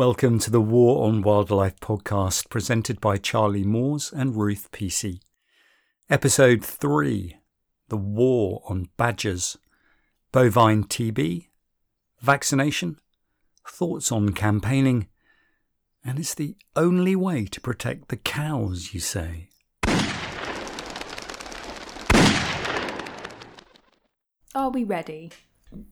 Welcome to the War on Wildlife podcast, presented by Charlie Moores and Ruth Peasey. Episode 3, The War on Badgers, Bovine TB, Vaccination, Thoughts on Campaigning, and it's the only way to protect the cows, you say. Are we ready?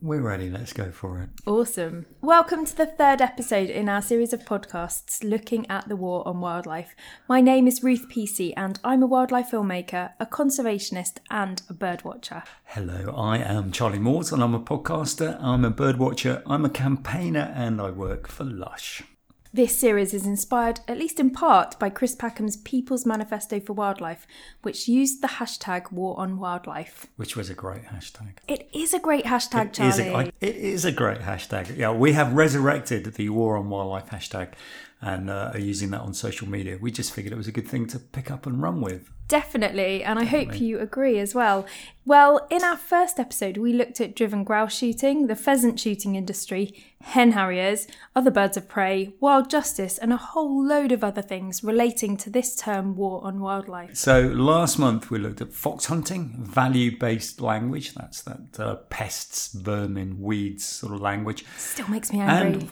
We're ready, let's go for it. Awesome. Welcome to the third episode in our series of podcasts looking at the war on wildlife. My name is Ruth Peasey and I'm a wildlife filmmaker, a conservationist and a birdwatcher. Hello, I am Charlie Moores and I'm a podcaster, I'm a birdwatcher, I'm a campaigner and I work for Lush. This series is inspired, at least in part, by Chris Packham's People's Manifesto for Wildlife, which used the hashtag War on Wildlife. Which was a great hashtag. It is a great hashtag, Charlie. It is a great hashtag. Yeah, we have resurrected the War on Wildlife hashtag and are using that on social media. We just figured it was a good thing to pick up and run with. Definitely, and I hope you agree as well. Well, in our first episode, we looked at driven grouse shooting, the pheasant shooting industry, hen harriers, other birds of prey, wild justice, and a whole load of other things relating to this term war on wildlife. So last month, we looked at fox hunting, value-based language. That's that pests, vermin, weeds sort of language. Still makes me angry.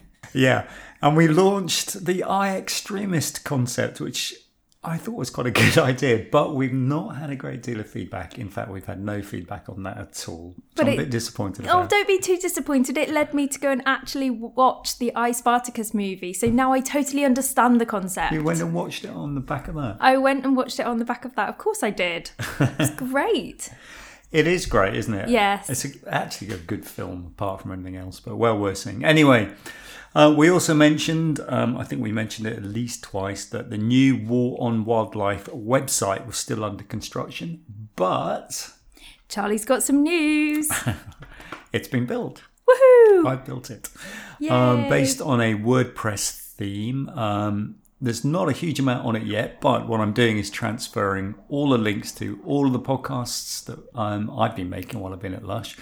And we launched the iExtremist concept, which I thought was quite a good idea, but we've not had a great deal of feedback. In fact, we've had no feedback on that at all. So I'm a bit disappointed about. Oh, don't be too disappointed. It led me to go and actually watch the I, Spartacus movie. So now I totally understand the concept. You went and watched it on the back of that? I went and watched it on the back of that. Of course I did. It's great. It is great, isn't it? Yes. It's actually a good film, apart from anything else, but well worth seeing. Anyway, we also mentioned, I think we mentioned it at least twice, that the new War on Wildlife website was still under construction, but Charlie's got some news. It's been built. Woohoo! I built it. Yay. Based on a WordPress theme. There's not a huge amount on it yet, but what I'm doing is transferring all the links to all of the podcasts that I've been making while I've been at Lush.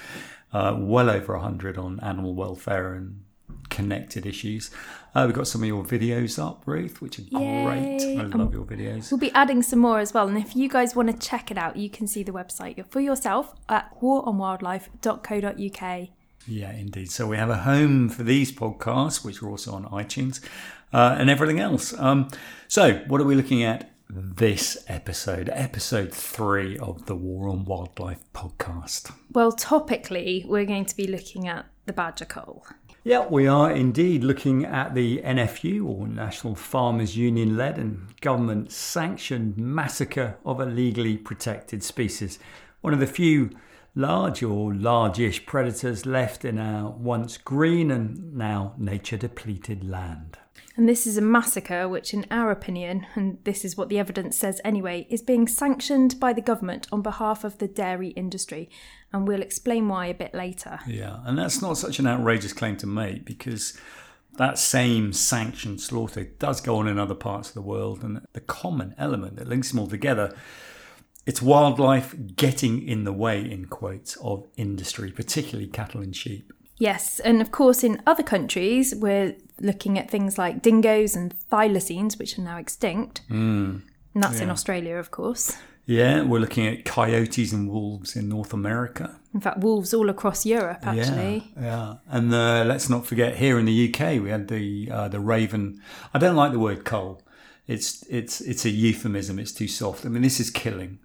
Well over 100 on animal welfare and connected issues. We've got some of your videos up, Ruth, which are great. I love your videos. We'll be adding some more as well. And if you guys want to check it out, you can see the website for yourself at waronwildlife.co.uk. Yeah, indeed. So we have a home for these podcasts, which are also on iTunes and everything else. So what are we looking at this episode? Episode 3 of the War on Wildlife podcast. Well, topically, we're going to be looking at the badger cull. Yeah, we are indeed looking at the NFU, or National Farmers Union-led and government-sanctioned massacre of a legally protected species. One of the few large or largish predators left in our once green and now nature-depleted land. And this is a massacre which, in our opinion, and this is what the evidence says anyway, is being sanctioned by the government on behalf of the dairy industry. And we'll explain why a bit later. Yeah, and that's not such an outrageous claim to make, because that same sanctioned slaughter does go on in other parts of the world. And the common element that links them all together, it's wildlife getting in the way, in quotes, of industry, particularly cattle and sheep. Yes, and of course in other countries we're looking at things like dingoes and thylacines, which are now extinct. And that's in Australia, of course. Yeah, we're looking at coyotes and wolves in North America. In fact, wolves all across Europe, actually. Yeah. And let's not forget, here in the UK we had the raven. I don't like the word cull. It's a euphemism. It's too soft. I mean, this is killing.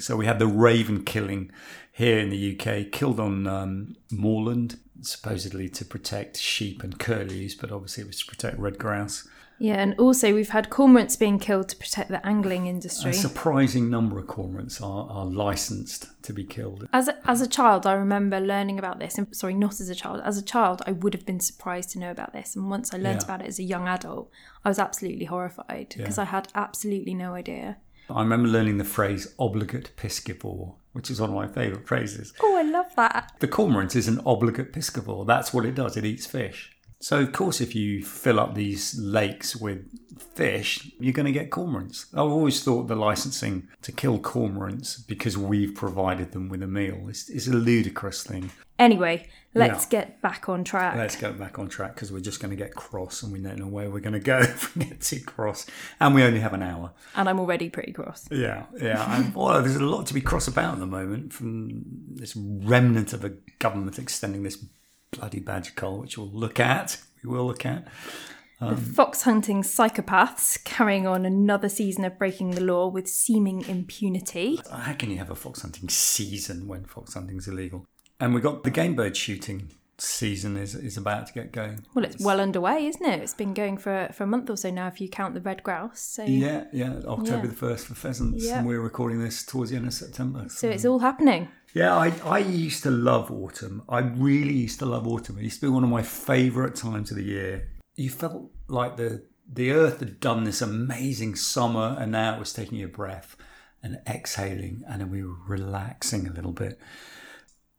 So we had the raven killing here in the UK, killed on moorland, supposedly to protect sheep and curlews, but obviously it was to protect red grouse. Yeah, and also we've had cormorants being killed to protect the angling industry. A surprising number of cormorants are licensed to be killed. As a child, I remember learning about this. Sorry, not as a child. As a child, I would have been surprised to know about this. And once I learned about it as a young adult, I was absolutely horrified because I had absolutely no idea. I remember learning the phrase obligate piscivore, which is one of my favourite phrases. Oh, I love that. The cormorant is an obligate piscivore. That's what it does. It eats fish. So, of course, if you fill up these lakes with fish, you're going to get cormorants. I've always thought the licensing to kill cormorants because we've provided them with a meal is a ludicrous thing. Anyway, let's get back on track. Let's get back on track because we're just going to get cross and we don't know where we're going to go if we get too cross. And we only have an hour. And I'm already pretty cross. Yeah. And, well, there's a lot to be cross about at the moment from this remnant of a government extending this bloody badger cull, which we'll look at. The fox hunting psychopaths carrying on another season of breaking the law with seeming impunity. How can you have a fox hunting season when fox hunting's illegal? And we've got the game bird shooting season is about to get going. Well, it's well underway, isn't it? It's been going for a month or so now if you count the red grouse. So yeah, October the 1st for pheasants. Yeah. And we're recording this towards the end of September. So it's all happening. Yeah, I used to love autumn. I really used to love autumn. It used to be one of my favourite times of the year. You felt like the earth had done this amazing summer and now it was taking your breath and exhaling and then we were relaxing a little bit.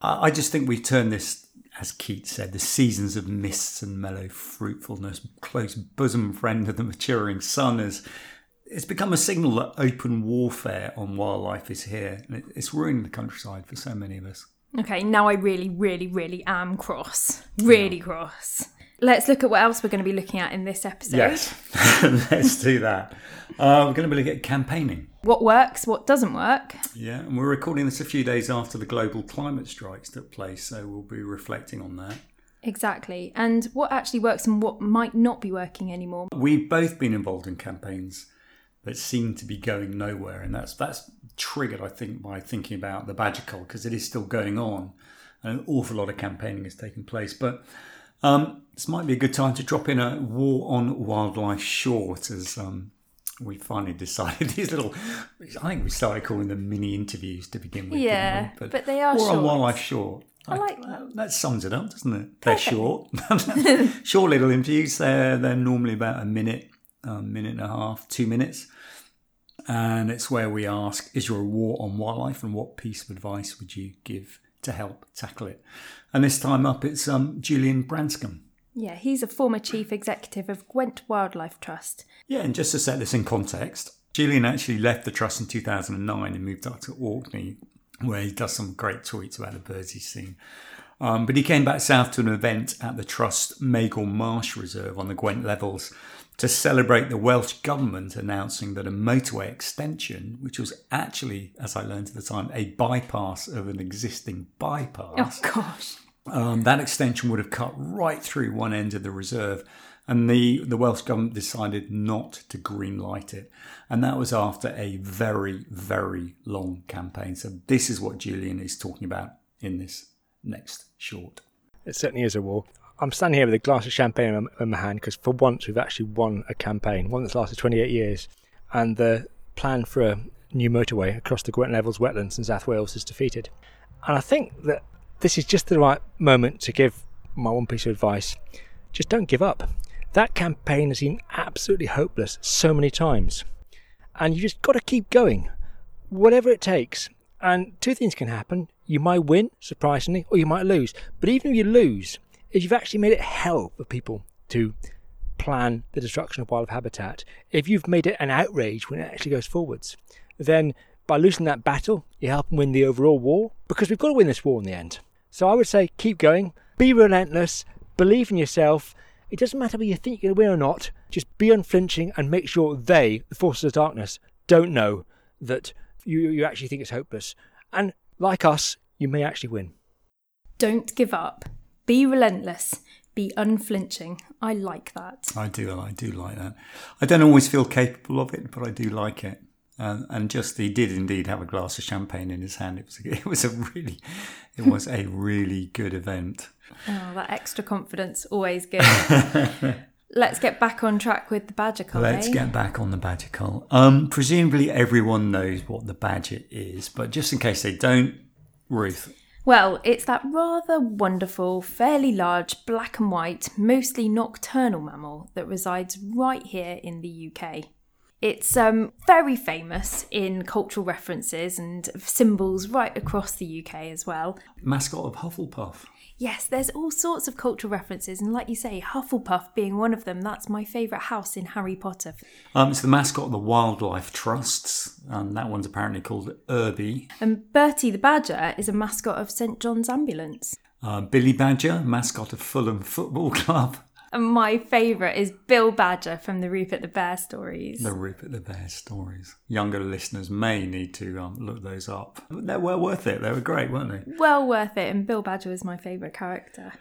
I just think we've turned this, as Keats said, the seasons of mists and mellow fruitfulness, close bosom friend of the maturing sun is... It's become a signal that open warfare on wildlife is here. And it's ruining the countryside for so many of us. Okay, now I really, really, really am cross. Really cross. Let's look at what else we're going to be looking at in this episode. Yes, let's do that. We're going to be looking at campaigning. What works, what doesn't work. Yeah, and we're recording this a few days after the global climate strikes took place, so we'll be reflecting on that. Exactly. And what actually works and what might not be working anymore. We've both been involved in campaigns that seem to be going nowhere. And that's triggered, I think, by thinking about the badger cull, because it is still going on. And an awful lot of campaigning has taken place. But this might be a good time to drop in a War on Wildlife short, as we finally decided these little... I think we started calling them mini interviews to begin with. Yeah, but they are short. War on Wildlife short. I like that. That sums it up, doesn't it? Perfect. They're short. Short little interviews. They're normally about a minute and a half, 2 minutes. And it's where we ask, is there a war on wildlife and what piece of advice would you give to help tackle it? And this time up, it's Julian Branscombe. Yeah, he's a former chief executive of Gwent Wildlife Trust. Yeah, and just to set this in context, Julian actually left the trust in 2009 and moved up to Orkney, where he does some great tweets about the birds he's seen. But he came back south to an event at the Trust Magle Marsh Reserve on the Gwent Levels to celebrate the Welsh government announcing that a motorway extension, which was actually, as I learned at the time, a bypass of an existing bypass. Oh, gosh. That extension would have cut right through one end of the reserve. And the Welsh government decided not to green light it. And that was after a very, very long campaign. So this is what Julian is talking about in this next short. It certainly is a war. I'm standing here with a glass of champagne in my hand because for once we've actually won a campaign, one that's lasted 28 years. And the plan for a new motorway across the Gwent Levels wetlands in South Wales is defeated. And I think that this is just the right moment to give my one piece of advice. Just don't give up. That campaign has seemed absolutely hopeless so many times. And you just got to keep going, whatever it takes. And two things can happen. You might win, surprisingly, or you might lose. But even if you lose... if you've actually made it hell for people to plan the destruction of wildlife habitat, if you've made it an outrage when it actually goes forwards, then by losing that battle, you help them win the overall war, because we've got to win this war in the end. So I would say keep going, be relentless, believe in yourself. It doesn't matter whether you think you're going to win or not, just be unflinching and make sure they, the forces of darkness, don't know that you actually think it's hopeless. And like us, you may actually win. Don't give up. Be relentless. Be unflinching. I like that. I do like that. I don't always feel capable of it, but I do like it. He did indeed have a glass of champagne in his hand. It was a really good event. Oh, that extra confidence, always good. Let's get back on track with the badger cull. Let's get back on the badger cull. Presumably everyone knows what the badger is, but just in case they don't, Ruth. Well, it's that rather wonderful, fairly large, black and white, mostly nocturnal mammal that resides right here in the UK. It's very famous in cultural references and symbols right across the UK as well. Mascot of Hufflepuff. Yes, there's all sorts of cultural references, and like you say, Hufflepuff being one of them. That's my favourite house in Harry Potter. It's the mascot of the Wildlife Trust, and that one's apparently called Irby. And Bertie the Badger is a mascot of St John's Ambulance. Billy Badger, mascot of Fulham Football Club. And my favourite is Bill Badger from the Rupert the Bear stories. The Rupert the Bear stories. Younger listeners may need to look those up. They were worth it. They were great, weren't they? Well worth it. And Bill Badger was my favourite character.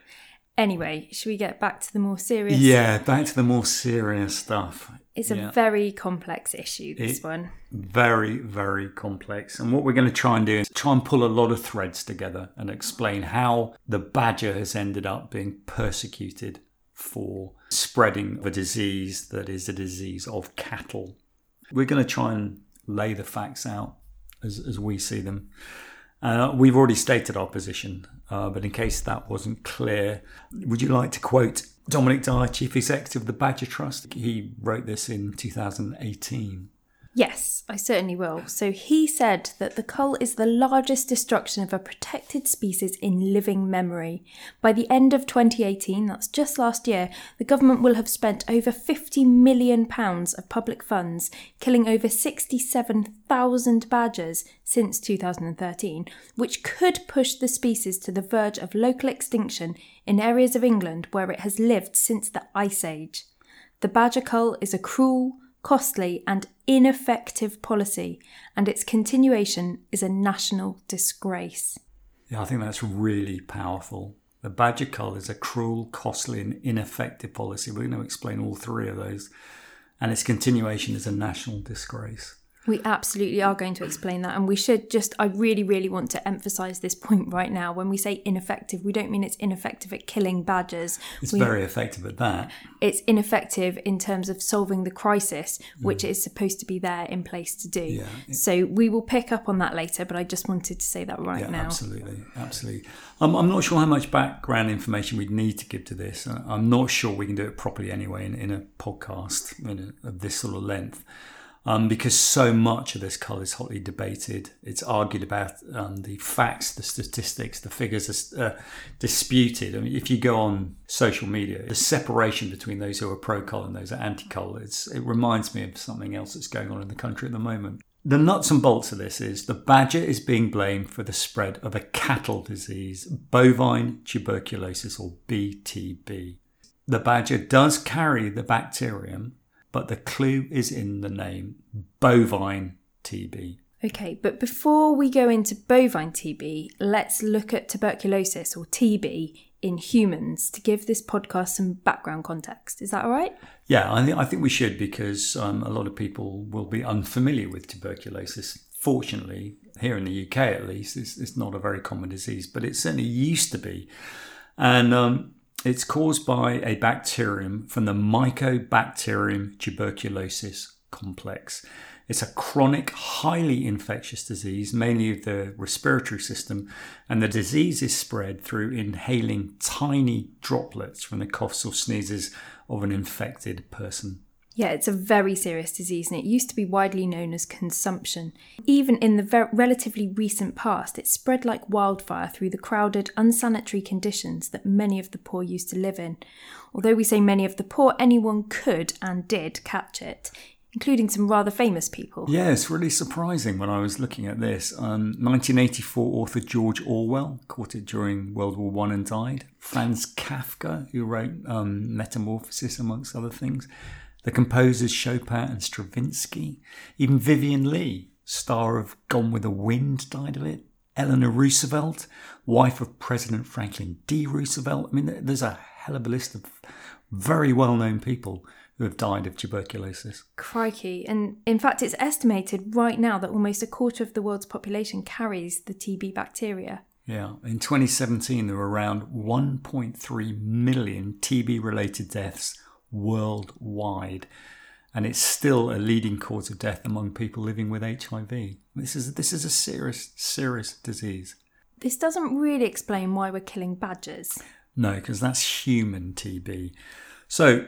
Anyway, should we get back to the more serious stuff? Yeah, back to the more serious stuff. It's a very complex issue, this one. Very, very complex. And what we're going to try and do is try and pull a lot of threads together and explain how the badger has ended up being persecuted for spreading a disease that is a disease of cattle. We're going to try and lay the facts out as we see them. We've already stated our position, but in case that wasn't clear, would you like to quote Dominic Dyer, Chief Executive of the Badger Trust? He wrote this in 2018. Yes, I certainly will. So he said that the cull is the largest destruction of a protected species in living memory. By the end of 2018, that's just last year, the government will have spent over £50 million of public funds, killing over 67,000 badgers since 2013, which could push the species to the verge of local extinction in areas of England where it has lived since the Ice Age. The badger cull is a cruel, costly and ineffective policy, and its continuation is a national disgrace. Yeah, I think that's really powerful. The badger cull is a cruel, costly and ineffective policy. We're going to explain all three of those, and its continuation is a national disgrace. We absolutely are going to explain that, and we should just, I really, really want to emphasise this point right now. When we say ineffective, we don't mean it's ineffective at killing badgers. It's very effective at that. It's ineffective in terms of solving the crisis, which is supposed to be there in place to do. Yeah. So we will pick up on that later, but I just wanted to say that now. Absolutely, absolutely. I'm not sure how much background information we'd need to give to this. I'm not sure we can do it properly anyway in a podcast of this sort of length. Because so much of this cull is hotly debated. It's argued about, the facts, the statistics, the figures are disputed. I mean, if you go on social media, the separation between those who are pro-cull and those who are anti-cull, it reminds me of something else that's going on in the country at the moment. The nuts and bolts of this is the badger is being blamed for the spread of a cattle disease, bovine tuberculosis or BTB. The badger does carry the bacterium, but the clue is in the name, bovine TB. Okay, but before we go into bovine TB, let's look at tuberculosis or TB in humans to give this podcast some background context. Is that all right? Yeah, I think we should, because a lot of people will be unfamiliar with tuberculosis. Fortunately, here in the UK at least, it's not a very common disease, but it certainly used to be. And it's caused by a bacterium from the Mycobacterium tuberculosis complex. It's a chronic, highly infectious disease, mainly of the respiratory system, and the disease is spread through inhaling tiny droplets from the coughs or sneezes of an infected person. Yeah, it's a very serious disease, and it used to be widely known as consumption. Even in the relatively recent past, it spread like wildfire through the crowded, unsanitary conditions that many of the poor used to live in. Although we say many of the poor, anyone could and did catch it, including some rather famous people. Yeah, it's really surprising when I was looking at this. 1984 author George Orwell caught it during World War I and died. Franz Kafka, who wrote Metamorphosis, amongst other things. The composers Chopin and Stravinsky, even Vivian Leigh, star of Gone with the Wind, died of it. Eleanor Roosevelt, wife of President Franklin D. Roosevelt. I mean, there's a hell of a list of very well-known people who have died of tuberculosis. Crikey. And in fact, it's estimated right now that almost a quarter of the world's population carries the TB bacteria. Yeah, in 2017, there were around 1.3 million TB-related deaths worldwide, and it's still a leading cause of death among people living with HIV. This is a serious disease. This doesn't really explain why we're killing badgers. No, because that's human TB. So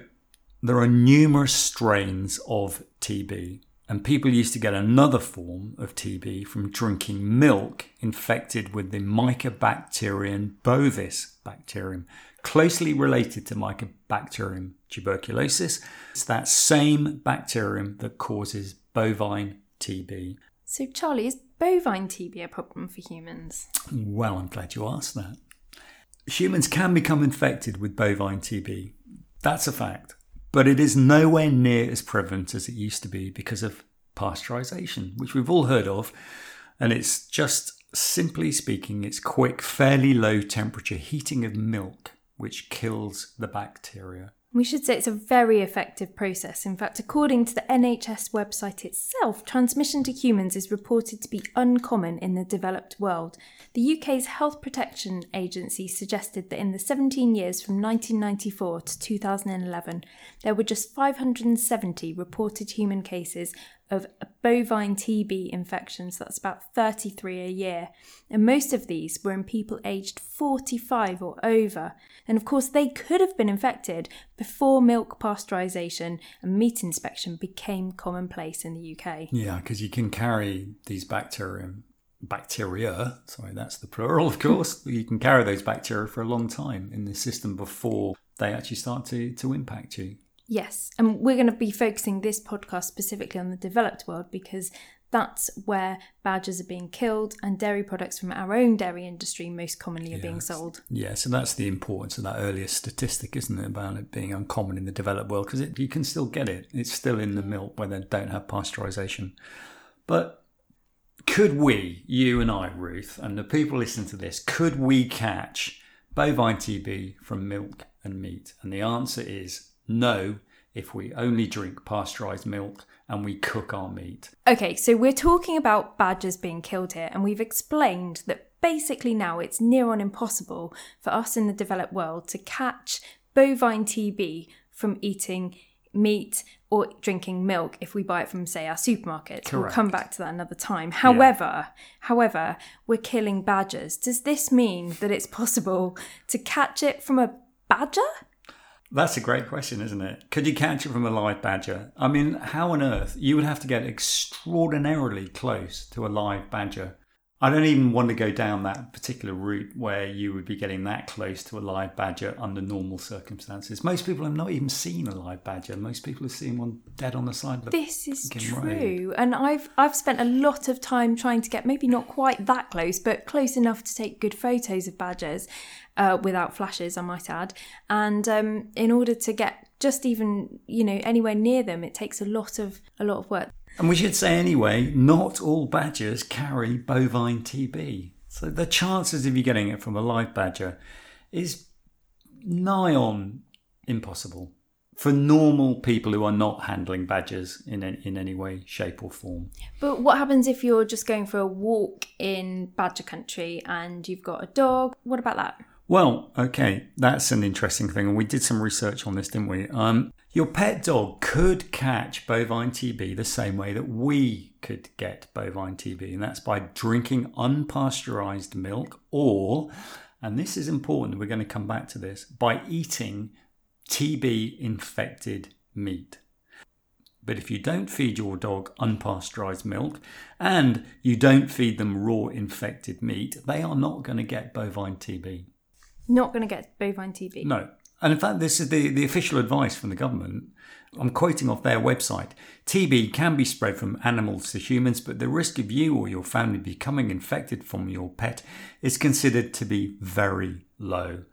there are numerous strains of TB, and people used to get another form of TB from drinking milk infected with the Mycobacterium bovis bacterium, closely related to Mycobacterium tuberculosis. It's that same bacterium that causes bovine TB. So, Charlie, is bovine TB a problem for humans? Well, I'm glad you asked that. Humans can become infected with bovine TB. That's a fact. But it is nowhere near as prevalent as it used to be because of pasteurisation, which we've all heard of. And it's just, simply speaking, it's quick, fairly low temperature heating of milk, which kills the bacteria. We should say it's a very effective process. In fact, according to the NHS website itself, transmission to humans is reported to be uncommon in the developed world. The UK's Health Protection Agency suggested that in the 17 years from 1994 to 2011, there were just 570 reported human cases of bovine TB infections. That's about 33 a year. And most of these were in people aged 45 or over. And of course, they could have been infected before milk pasteurisation and meat inspection became commonplace in the UK. Yeah, because you can carry these bacteria, sorry, that's the plural, of course. You can carry those bacteria for a long time in the system before they actually start to impact you. Yes, and we're going to be focusing this podcast specifically on the developed world because that's where badgers are being killed and dairy products from our own dairy industry most commonly are being sold. Yeah, so that's the importance of that earlier statistic, isn't it, about it being uncommon in the developed world because you can still get it. It's still in the milk where they don't have pasteurisation. But could we, you and I, Ruth, and the people listening to this, could we catch bovine TB from milk and meat? And the answer is no, if we only drink pasteurised milk and we cook our meat. Okay, so we're talking about badgers being killed here, and we've explained that basically now it's near on impossible for us in the developed world to catch bovine TB from eating meat or drinking milk if we buy it from, say, our supermarket. Correct. We'll come back to that another time. However, we're killing badgers. Does this mean that it's possible to catch it from a badger? That's a great question, isn't it? Could you catch it from a live badger? I mean, how on earth? You would have to get extraordinarily close to a live badger. I don't even want to go down that particular route where you would be getting that close to a live badger under normal circumstances. Most people have not even seen a live badger. Most people have seen one dead on the side of the road. This is true. And I've spent a lot of time trying to get, maybe not quite that close, but close enough to take good photos of badgers, without flashes, I might add. And in order to get just even, anywhere near them, it takes a lot of work. And we should say anyway, not all badgers carry bovine TB. So the chances of you getting it from a live badger is nigh on impossible for normal people who are not handling badgers in any way, shape or form. But what happens if you're just going for a walk in badger country and you've got a dog? What about that? Well, okay, that's an interesting thing. And we did some research on this, didn't we? Your pet dog could catch bovine TB the same way that we could get bovine TB. And that's by drinking unpasteurised milk or, and this is important, we're going to come back to this, by eating TB-infected meat. But if you don't feed your dog unpasteurised milk and you don't feed them raw infected meat, they are not going to get bovine TB. Not going to get bovine TB. No. And in fact, this is the official advice from the government. I'm quoting off their website. TB can be spread from animals to humans, but the risk of you or your family becoming infected from your pet is considered to be very low.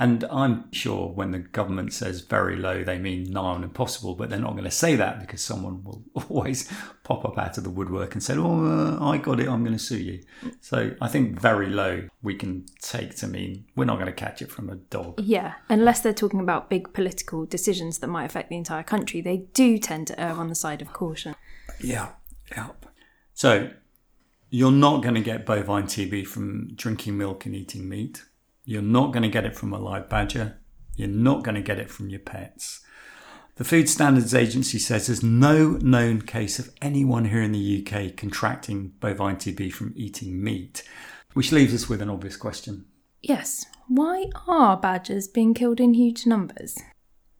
And I'm sure when the government says very low, they mean nigh on impossible, but they're not going to say that because someone will always pop up out of the woodwork and say, I got it, I'm going to sue you. So I think very low we can take to mean we're not going to catch it from a dog. Yeah, unless they're talking about big political decisions that might affect the entire country, they do tend to err on the side of caution. Yeah. So you're not going to get bovine TB from drinking milk and eating meat. You're not going to get it from a live badger. You're not going to get it from your pets. The Food Standards Agency says there's no known case of anyone here in the UK contracting bovine TB from eating meat, which leaves us with an obvious question. Yes. Why are badgers being killed in huge numbers?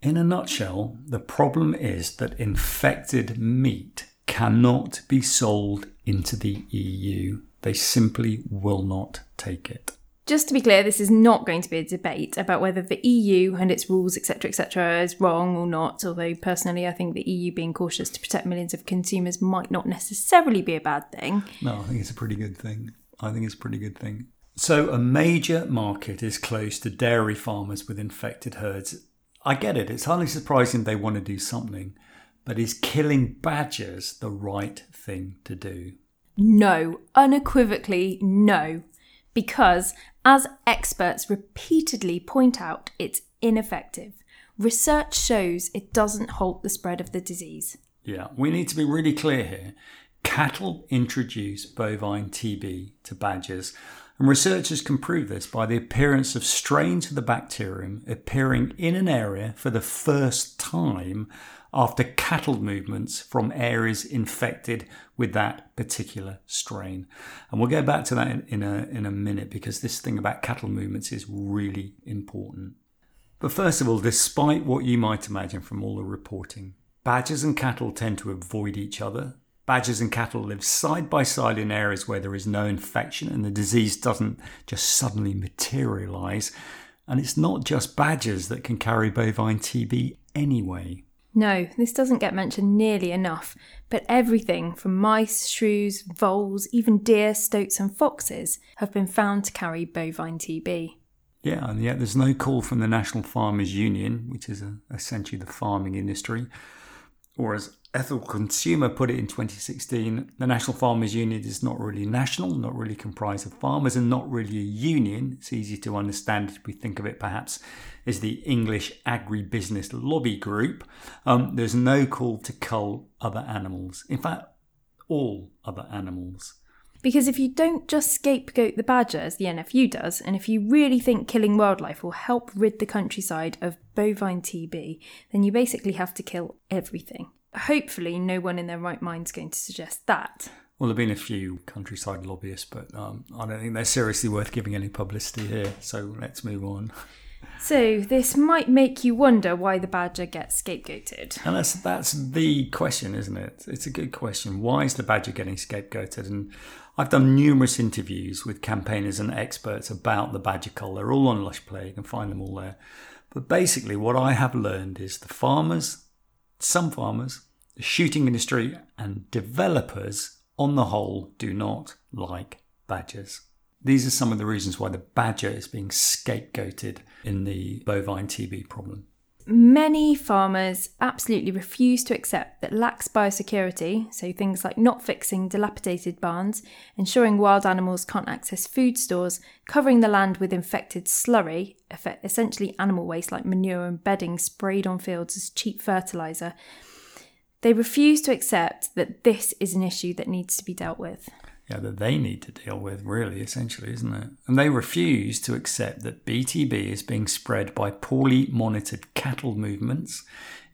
In a nutshell, the problem is that infected meat cannot be sold into the EU. They simply will not take it. Just to be clear, this is not going to be a debate about whether the EU and its rules, etc., is wrong or not, although personally I think the EU being cautious to protect millions of consumers might not necessarily be a bad thing. No, I think it's a pretty good thing. So a major market is closed to dairy farmers with infected herds. I get it, it's hardly surprising they want to do something, but is killing badgers the right thing to do? No, unequivocally no. Because, as experts repeatedly point out, it's ineffective. Research shows it doesn't halt the spread of the disease. Yeah, we need to be really clear here. Cattle introduce bovine TB to badgers, and researchers can prove this by the appearance of strains of the bacterium appearing in an area for the first time after cattle movements from areas infected with that particular strain. And we'll go back to that in a minute, because this thing about cattle movements is really important. But first of all, despite what you might imagine from all the reporting, badgers and cattle tend to avoid each other. Badgers and cattle live side by side in areas where there is no infection and the disease doesn't just suddenly materialise. And it's not just badgers that can carry bovine TB anyway. No, this doesn't get mentioned nearly enough, but everything from mice, shrews, voles, even deer, stoats and foxes have been found to carry bovine TB. Yeah, and yet there's no call from the National Farmers Union, which is essentially the farming industry, or as Ethical Consumer put it in 2016, the National Farmers Union is not really national, not really comprised of farmers, and not really a union. It's easy to understand if we think of it perhaps as the English agribusiness lobby group. There's no call to cull other animals. In fact, all other animals. Because if you don't just scapegoat the badger, as the NFU does, and if you really think killing wildlife will help rid the countryside of bovine TB, then you basically have to kill everything. Hopefully no one in their right mind's going to suggest that. Well, there have been a few countryside lobbyists, but I don't think they're seriously worth giving any publicity here, so let's move on. So this might make you wonder why the badger gets scapegoated. And that's the question, isn't it? It's a good question. Why is the badger getting scapegoated? And I've done numerous interviews with campaigners and experts about the badger cull. They're all on Lush Play. You can find them all there. But basically what I have learned is the farmers, some farmers, the shooting industry and developers on the whole do not like badgers. These are some of the reasons why the badger is being scapegoated in the bovine TB problem. Many farmers absolutely refuse to accept that lax biosecurity, so things like not fixing dilapidated barns, ensuring wild animals can't access food stores, covering the land with infected slurry, essentially animal waste like manure and bedding sprayed on fields as cheap fertiliser. They refuse to accept that this is an issue that needs to be dealt with. Yeah, that they need to deal with, really, essentially, isn't it? And they refuse to accept that BTB is being spread by poorly monitored cattle movements,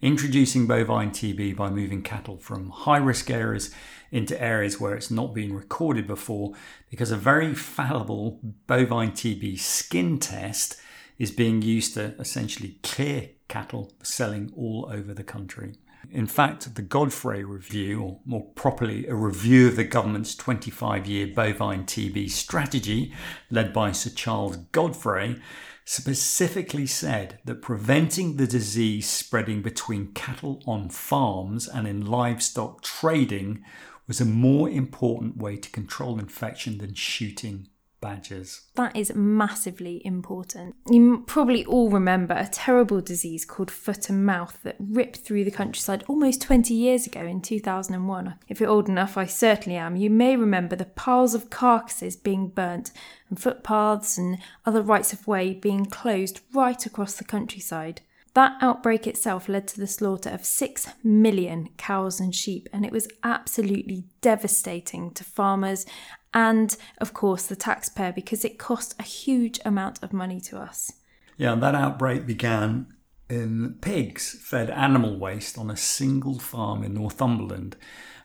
introducing bovine TB by moving cattle from high-risk areas into areas where it's not been recorded before, because a very fallible bovine TB skin test is being used to essentially clear cattle for selling all over the country. In fact, the Godfrey Review, or more properly, a review of the government's 25-year bovine TB strategy, led by Sir Charles Godfrey, specifically said that preventing the disease spreading between cattle on farms and in livestock trading was a more important way to control infection than shooting badgers. That is massively important. You probably all remember a terrible disease called foot and mouth that ripped through the countryside almost 20 years ago in 2001. If you're old enough, I certainly am, you may remember the piles of carcasses being burnt and footpaths and other rights of way being closed right across the countryside. That outbreak itself led to the slaughter of 6 million cows and sheep, and it was absolutely devastating to farmers and, of course, the taxpayer, because it cost a huge amount of money to us. Yeah, and that outbreak began in pigs fed animal waste on a single farm in Northumberland.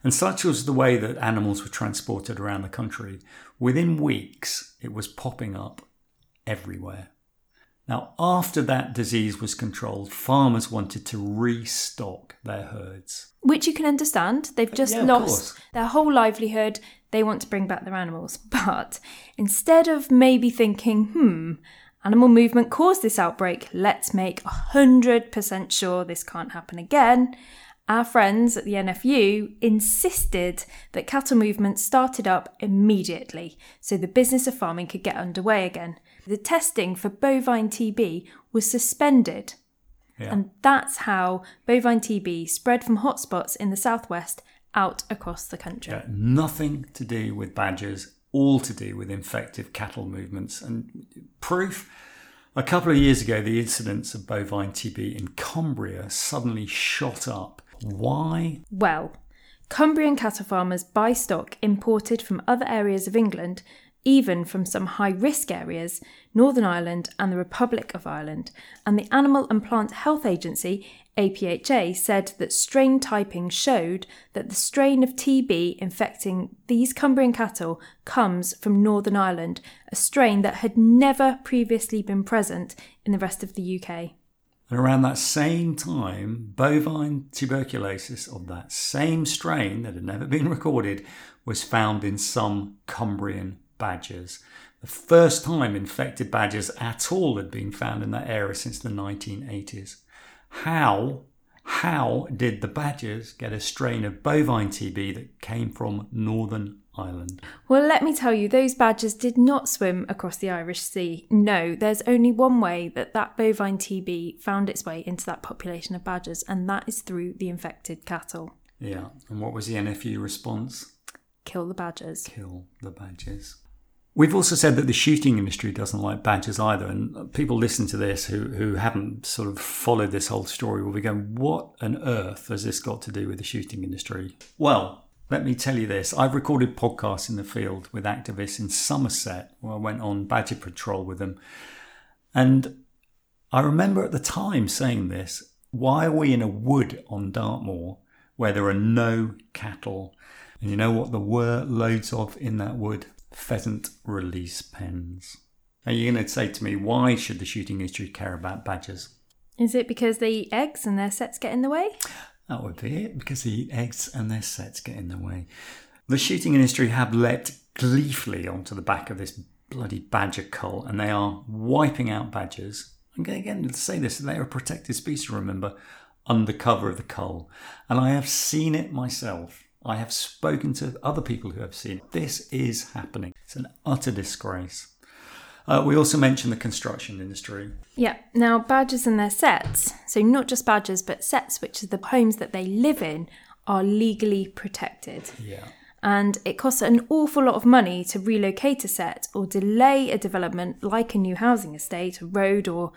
And such was the way that animals were transported around the country. Within weeks, it was popping up everywhere. Now, after that disease was controlled, farmers wanted to restock their herds. Which you can understand. They've just lost their whole livelihood. They want to bring back their animals. But instead of maybe thinking, animal movement caused this outbreak, let's make 100% sure this can't happen again, our friends at the NFU insisted that cattle movement started up immediately so the business of farming could get underway again. The testing for bovine TB was suspended. Yeah. And that's how bovine TB spread from hotspots in the southwest out across the country. Yeah, nothing to do with badgers, all to do with infective cattle movements. And proof, a couple of years ago, the incidence of bovine TB in Cumbria suddenly shot up. Why? Well, Cumbrian cattle farmers buy stock imported from other areas of England, even from some high-risk areas, Northern Ireland and the Republic of Ireland. And the Animal and Plant Health Agency, APHA, said that strain typing showed that the strain of TB infecting these Cumbrian cattle comes from Northern Ireland, a strain that had never previously been present in the rest of the UK. And around that same time, bovine tuberculosis of that same strain that had never been recorded was found in some Cumbrian badgers. The first time infected badgers at all had been found in that area since the 1980s. How did the badgers get a strain of bovine TB that came from Northern Ireland? Well, let me tell you, those badgers did not swim across the Irish Sea. No, there's only one way that bovine TB found its way into that population of badgers, and that is through the infected cattle. Yeah, and what was the NFU response? Kill the badgers. Kill the badgers. We've also said that the shooting industry doesn't like badgers either, and people listening to this who haven't sort of followed this whole story will be going, what on earth has this got to do with the shooting industry? Well, let me tell you this. I've recorded podcasts in the field with activists in Somerset where I went on badger patrol with them. And I remember at the time saying this, why are we in a wood on Dartmoor where there are no cattle? And you know what there were loads of in that wood? Pheasant release pens. Now you're going to say to me, why should the shooting industry care about badgers? Is it because they eat eggs and their sets get in the way? That would be it, because they eat eggs and their sets get in the way. The shooting industry have leapt gleefully onto the back of this bloody badger cull, and they are wiping out badgers. I'm going again to say this, they are a protected species, remember, under cover of the cull. And I have seen it myself. I have spoken to other people who have seen it. This is happening. It's an utter disgrace. We also mentioned the construction industry. Yeah. Now, badgers and their sets, so not just badgers, but sets, which is the homes that they live in, are legally protected. Yeah. And it costs an awful lot of money to relocate a set or delay a development like a new housing estate, a road or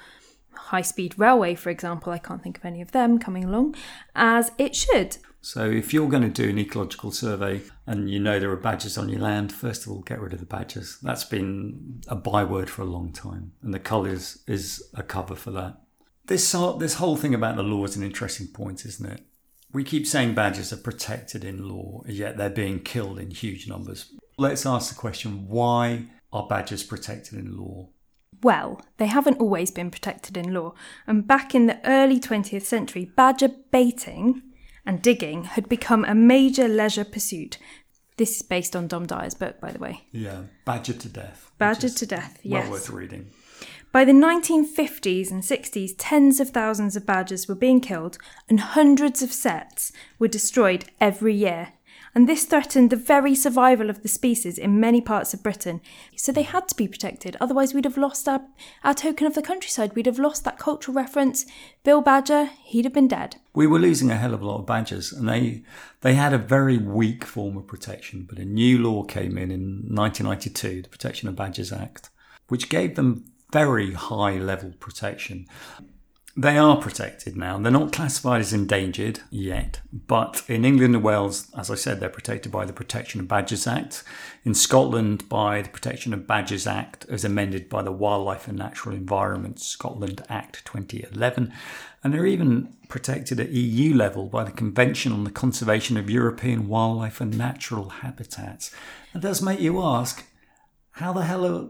high-speed railway, for example. I can't think of any of them coming along, as it should. So if you're going to do an ecological survey and you know there are badgers on your land, first of all, get rid of the badgers. That's been a byword for a long time, and the cull is a cover for that. This whole thing about the law is an interesting point, isn't it? We keep saying badgers are protected in law, yet they're being killed in huge numbers. Let's ask the question, why are badgers protected in law? Well, they haven't always been protected in law. And back in the early 20th century, badger baiting and digging had become a major leisure pursuit. This is based on Dom Dyer's book, by the way. Yeah, Badger to Death. Badger to Death, yes. Well worth reading. By the 1950s and 60s, tens of thousands of badgers were being killed and hundreds of sets were destroyed every year. And this threatened the very survival of the species in many parts of Britain. So they had to be protected, otherwise we'd have lost our token of the countryside. We'd have lost that cultural reference. Bill Badger, he'd have been dead. We were losing a hell of a lot of badgers, and they had a very weak form of protection. But a new law came in 1992, the Protection of Badgers Act, which gave them very high-level protection. They are protected now. They're not classified as endangered yet, but in England and Wales, as I said, they're protected by the Protection of Badgers Act. In Scotland, by the Protection of Badgers Act, as amended by the Wildlife and Natural Environment Scotland Act 2011. And they're even protected at EU level by the Convention on the Conservation of European Wildlife and Natural Habitats. That does make you ask, how the hell are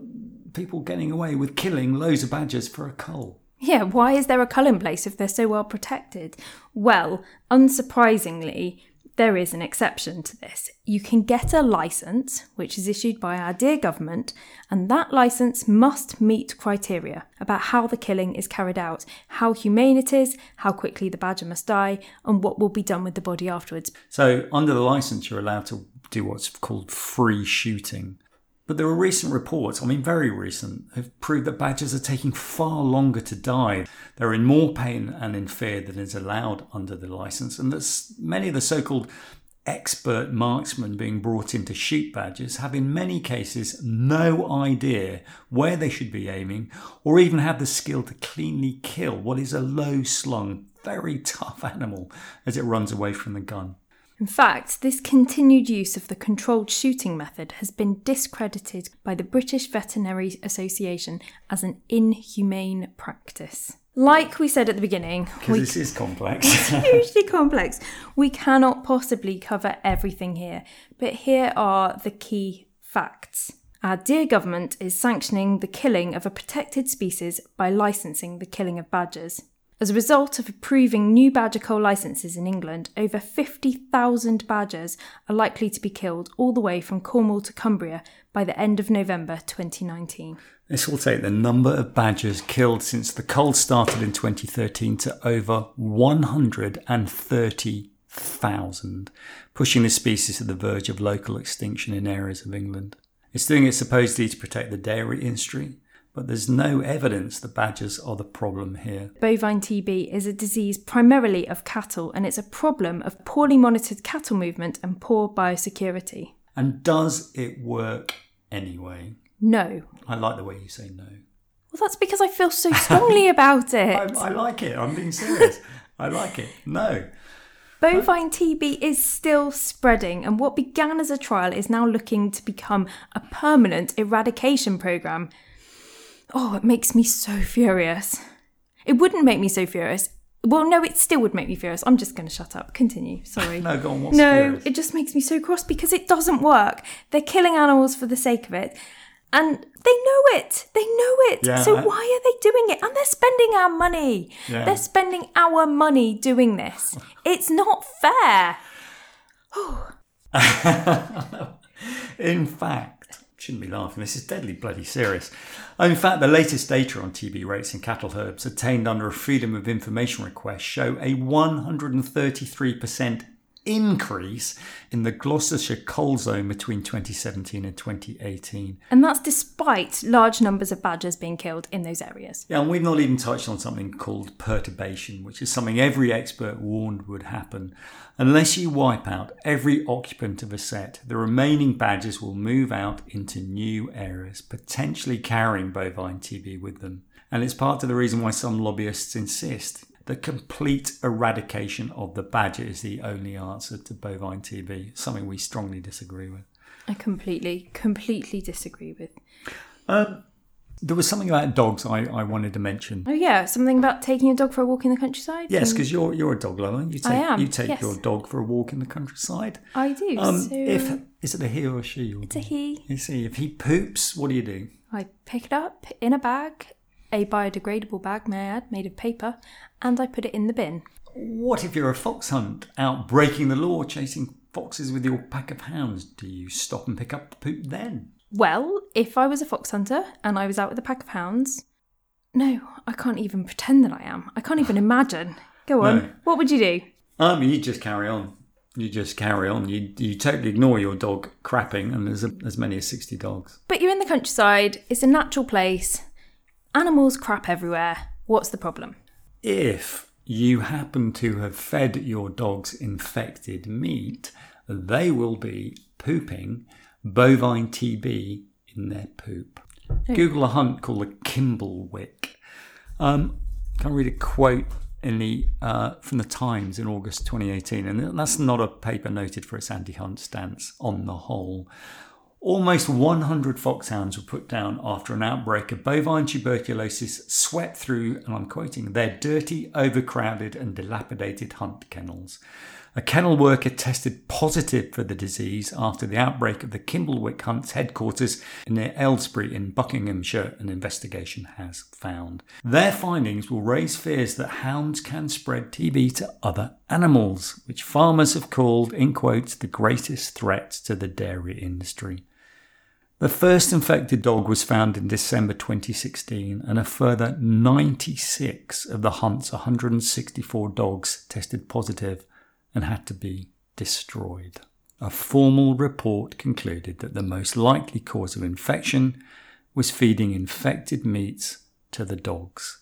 people getting away with killing loads of badgers for a cull. Yeah, why is there a cull in place if they're so well protected? Well, unsurprisingly, there is an exception to this. You can get a licence, which is issued by our dear government, and that licence must meet criteria about how the killing is carried out, how humane it is, how quickly the badger must die, and what will be done with the body afterwards. So under the licence, you're allowed to do what's called free shooting. But there were recent reports, very recent, have proved that badgers are taking far longer to die. They're in more pain and in fear than is allowed under the licence. And that's many of the so-called expert marksmen being brought in to shoot badgers have in many cases no idea where they should be aiming or even have the skill to cleanly kill what is a low-slung, very tough animal as it runs away from the gun. In fact, this continued use of the controlled shooting method has been discredited by the British Veterinary Association as an inhumane practice. Like we said at the beginning... Because this is complex. It's hugely complex. We cannot possibly cover everything here, but here are the key facts. Our dear government is sanctioning the killing of a protected species by licensing the killing of badgers. As a result of approving new badger cull licences in England, over 50,000 badgers are likely to be killed all the way from Cornwall to Cumbria by the end of November 2019. This will take the number of badgers killed since the cull started in 2013 to over 130,000, pushing the species to the verge of local extinction in areas of England. It's doing it supposedly to protect the dairy industry, but there's no evidence that badgers are the problem here. Bovine TB is a disease primarily of cattle, and it's a problem of poorly monitored cattle movement and poor biosecurity. And does it work anyway? No. I like the way you say no. Well, that's because I feel so strongly about it. I like it. I'm being serious. I like it. No. Bovine TB is still spreading, and what began as a trial is now looking to become a permanent eradication programme. Oh, it makes me so furious. It wouldn't make me so furious. Well, no, it still would make me furious. I'm just going to shut up. Continue. Sorry. No, go on. What's furious? It just makes me so cross because it doesn't work. They're killing animals for the sake of it. And they know it. Yeah, so why are they doing it? And they're spending our money. Yeah. They're spending our money doing this. It's not fair. In fact, shouldn't be laughing, this is deadly bloody serious. In fact, the latest data on TB rates in cattle herds obtained under a Freedom of Information request show a 133% increase in the Gloucestershire cull zone between 2017 and 2018. And that's despite large numbers of badgers being killed in those areas. Yeah, and we've not even touched on something called perturbation, which is something every expert warned would happen. Unless you wipe out every occupant of a set, the remaining badgers will move out into new areas, potentially carrying bovine TB with them. And it's part of the reason why some lobbyists insist the complete eradication of the badger is the only answer to bovine TB, something we strongly disagree with. I completely disagree with. There was something about dogs I wanted to mention. Oh yeah, something about taking a dog for a walk in the countryside? Yes, because you're a dog lover. I am, You take your dog for a walk in the countryside. I do. So is it a he or a she? It's a he. You see, if he poops, what do you do? I pick it up in a bag, a biodegradable bag, may I add, made of paper, and I put it in the bin. What if you're a fox hunt, out breaking the law, chasing foxes with your pack of hounds? Do you stop and pick up the poop then? Well, if I was a fox hunter and I was out with a pack of hounds... No, I can't even pretend that I am. I can't even imagine. Go on. No. What would you do? You just carry on. You totally ignore your dog crapping, and there's as many as 60 dogs. But you're in the countryside. It's a natural place. Animals crap everywhere. What's the problem? If you happen to have fed your dogs infected meat, they will be pooping bovine TB in their poop. Okay. Google a hunt called the Kimblewick. Can I read a quote from the Times in August 2018? And that's not a paper noted for its anti-hunt stance on the whole. Almost 100 foxhounds were put down after an outbreak of bovine tuberculosis swept through, and I'm quoting, their dirty, overcrowded and dilapidated hunt kennels. A kennel worker tested positive for the disease after the outbreak of the Kimblewick Hunt's headquarters near Aylesbury in Buckinghamshire, an investigation has found. Their findings will raise fears that hounds can spread TB to other animals, which farmers have called, in quotes, the greatest threat to the dairy industry. The first infected dog was found in December 2016, and a further 96 of the hunt's 164 dogs tested positive and had to be destroyed. A formal report concluded that the most likely cause of infection was feeding infected meats to the dogs.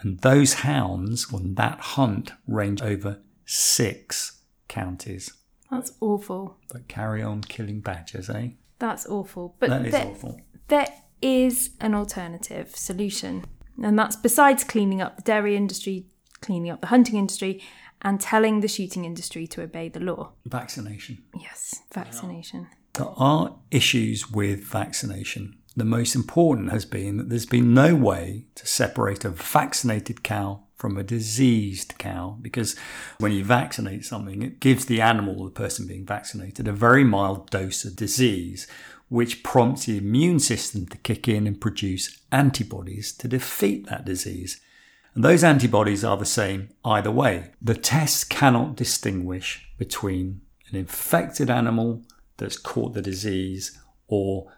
And those hounds on that hunt range over 6 counties. That's awful. But carry on killing badgers, eh? That's awful. But that is awful. There is an alternative solution. And that's besides cleaning up the dairy industry, cleaning up the hunting industry, and telling the shooting industry to obey the law. Vaccination. Yes, vaccination. There are issues with vaccination. The most important has been that there's been no way to separate a vaccinated cow from a diseased cow, because when you vaccinate something, it gives the animal, the person being vaccinated, a very mild dose of disease, which prompts the immune system to kick in and produce antibodies to defeat that disease. And those antibodies are the same either way. The tests cannot distinguish between an infected animal that's caught the disease or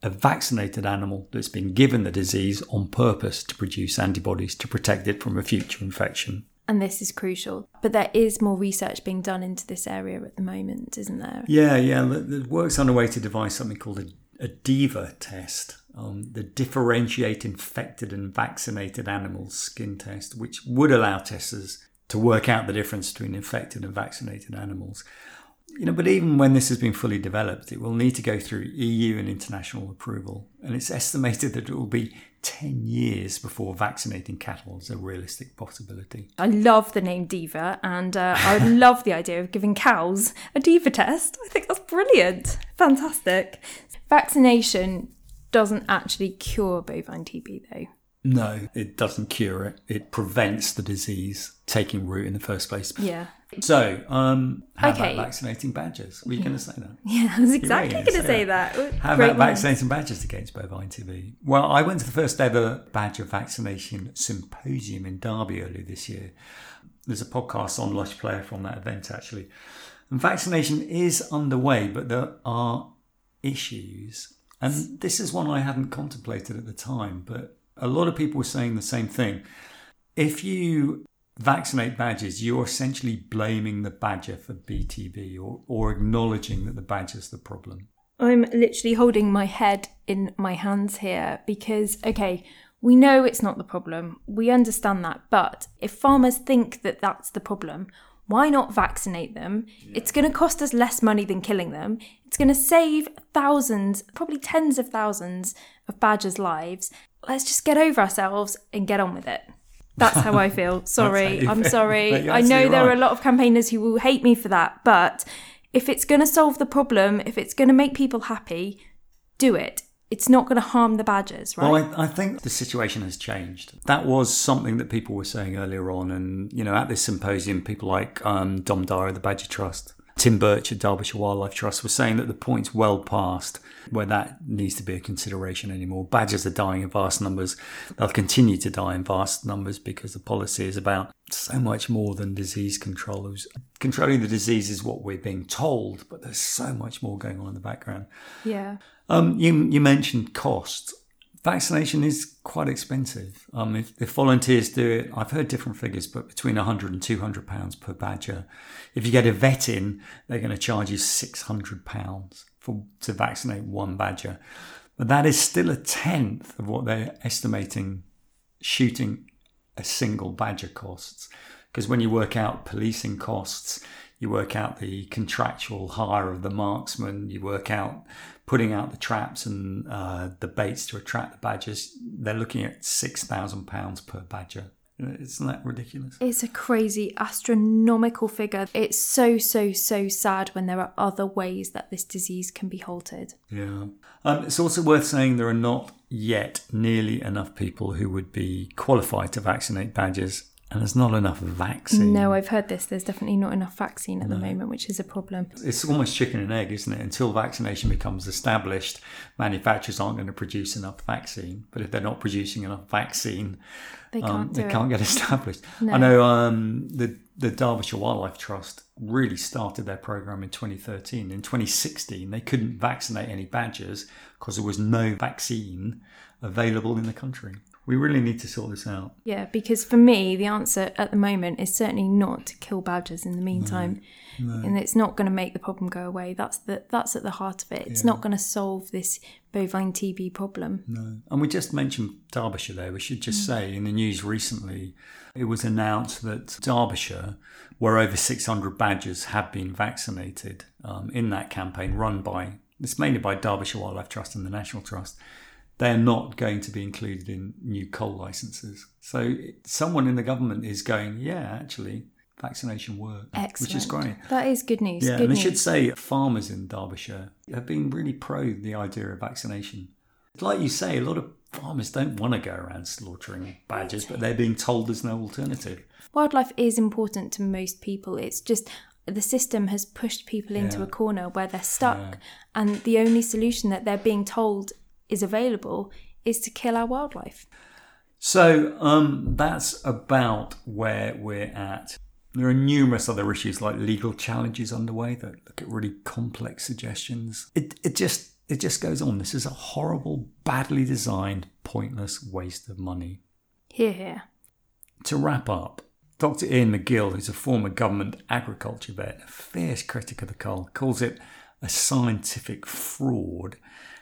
a vaccinated animal that's been given the disease on purpose to produce antibodies to protect it from a future infection. And this is crucial. But there is more research being done into this area at the moment, isn't there? Yeah. The work's underway to devise something called a DIVA test, the Differentiate Infected and Vaccinated Animals skin test, which would allow testers to work out the difference between infected and vaccinated animals. But even when this has been fully developed, it will need to go through EU and international approval. And it's estimated that it will be 10 years before vaccinating cattle is a realistic possibility. I love the name DIVA, and I love the idea of giving cows a DIVA test. I think that's brilliant. Fantastic. Vaccination doesn't actually cure bovine TB, though. No, it doesn't cure it. It prevents the disease taking root in the first place. Yeah. So, about vaccinating badgers? Were you going to say that? Yeah, I was exactly going to say that. How about vaccinating badgers against bovine TB? Well, I went to the first ever badger vaccination symposium in Derby earlier this year. There's a podcast on Lush Play from that event, actually. And vaccination is underway, but there are issues. And this is one I hadn't contemplated at the time, but a lot of people were saying the same thing. If you vaccinate badgers, you're essentially blaming the badger for BTB or acknowledging that the badger's the problem. I'm literally holding my head in my hands here because, we know it's not the problem. We understand that. But if farmers think that that's the problem, why not vaccinate them? Yeah. It's going to cost us less money than killing them. It's going to save thousands, probably tens of thousands of badgers' lives. Let's just get over ourselves and get on with it. That's how I feel. Sorry, I'm sorry. I know there are a lot of campaigners who will hate me for that, but if it's going to solve the problem, if it's going to make people happy, do it. It's not going to harm the badgers, right? Well, I think the situation has changed. That was something that people were saying earlier on. And, at this symposium, people like Dom Dyer of the Badger Trust, Tim Birch at Derbyshire Wildlife Trust were saying that the point's well past where that needs to be a consideration anymore. Badgers are dying in vast numbers. They'll continue to die in vast numbers because the policy is about so much more than disease control. Controlling the disease is what we're being told, but there's so much more going on in the background. Yeah. You mentioned cost. Vaccination is quite expensive. If volunteers do it, I've heard different figures, but between £100 and £200 per badger. If you get a vet in, they're going to charge you £600 to vaccinate one badger. But that is still a tenth of what they're estimating shooting a single badger costs. Because when you work out policing costs, you work out the contractual hire of the marksman, you work out putting out the traps and the baits to attract the badgers, they're looking at £6,000 per badger. Isn't that ridiculous? It's a crazy, astronomical figure. It's so sad when there are other ways that this disease can be halted. Yeah. It's also worth saying there are not yet nearly enough people who would be qualified to vaccinate badgers. And there's not enough vaccine. No, I've heard this. There's definitely not enough vaccine at the moment, which is a problem. It's almost chicken and egg, isn't it? Until vaccination becomes established, manufacturers aren't going to produce enough vaccine. But if they're not producing enough vaccine, they can't get established. No. I know the Derbyshire Wildlife Trust really started their programme in 2013. In 2016, they couldn't vaccinate any badgers because there was no vaccine available in the country. We really need to sort this out. Yeah, because for me, the answer at the moment is certainly not to kill badgers in the meantime. No. And it's not going to make the problem go away. That's at the heart of it. It's not going to solve this bovine TB problem. No. And we just mentioned Derbyshire there. We should just say in the news recently, it was announced that Derbyshire, where over 600 badgers have been vaccinated in that campaign run by, it's mainly by Derbyshire Wildlife Trust and the National Trust, they're not going to be included in new cull licences. So someone in the government is going, actually, vaccination worked. Excellent. Which is great. That is good news. Yeah, and I should say farmers in Derbyshire have been really pro the idea of vaccination. Like you say, a lot of farmers don't want to go around slaughtering badgers, but they're being told there's no alternative. Wildlife is important to most people. It's just the system has pushed people into a corner where they're stuck, and the only solution that they're being told is available is to kill our wildlife. So that's about where we're at. There are numerous other issues like legal challenges underway that look at really complex suggestions. It just goes on. This is a horrible, badly designed, pointless waste of money. Hear, hear. To wrap up, Dr. Ian McGill, who's a former government agriculture vet, a fierce critic of the cull, calls it a scientific fraud,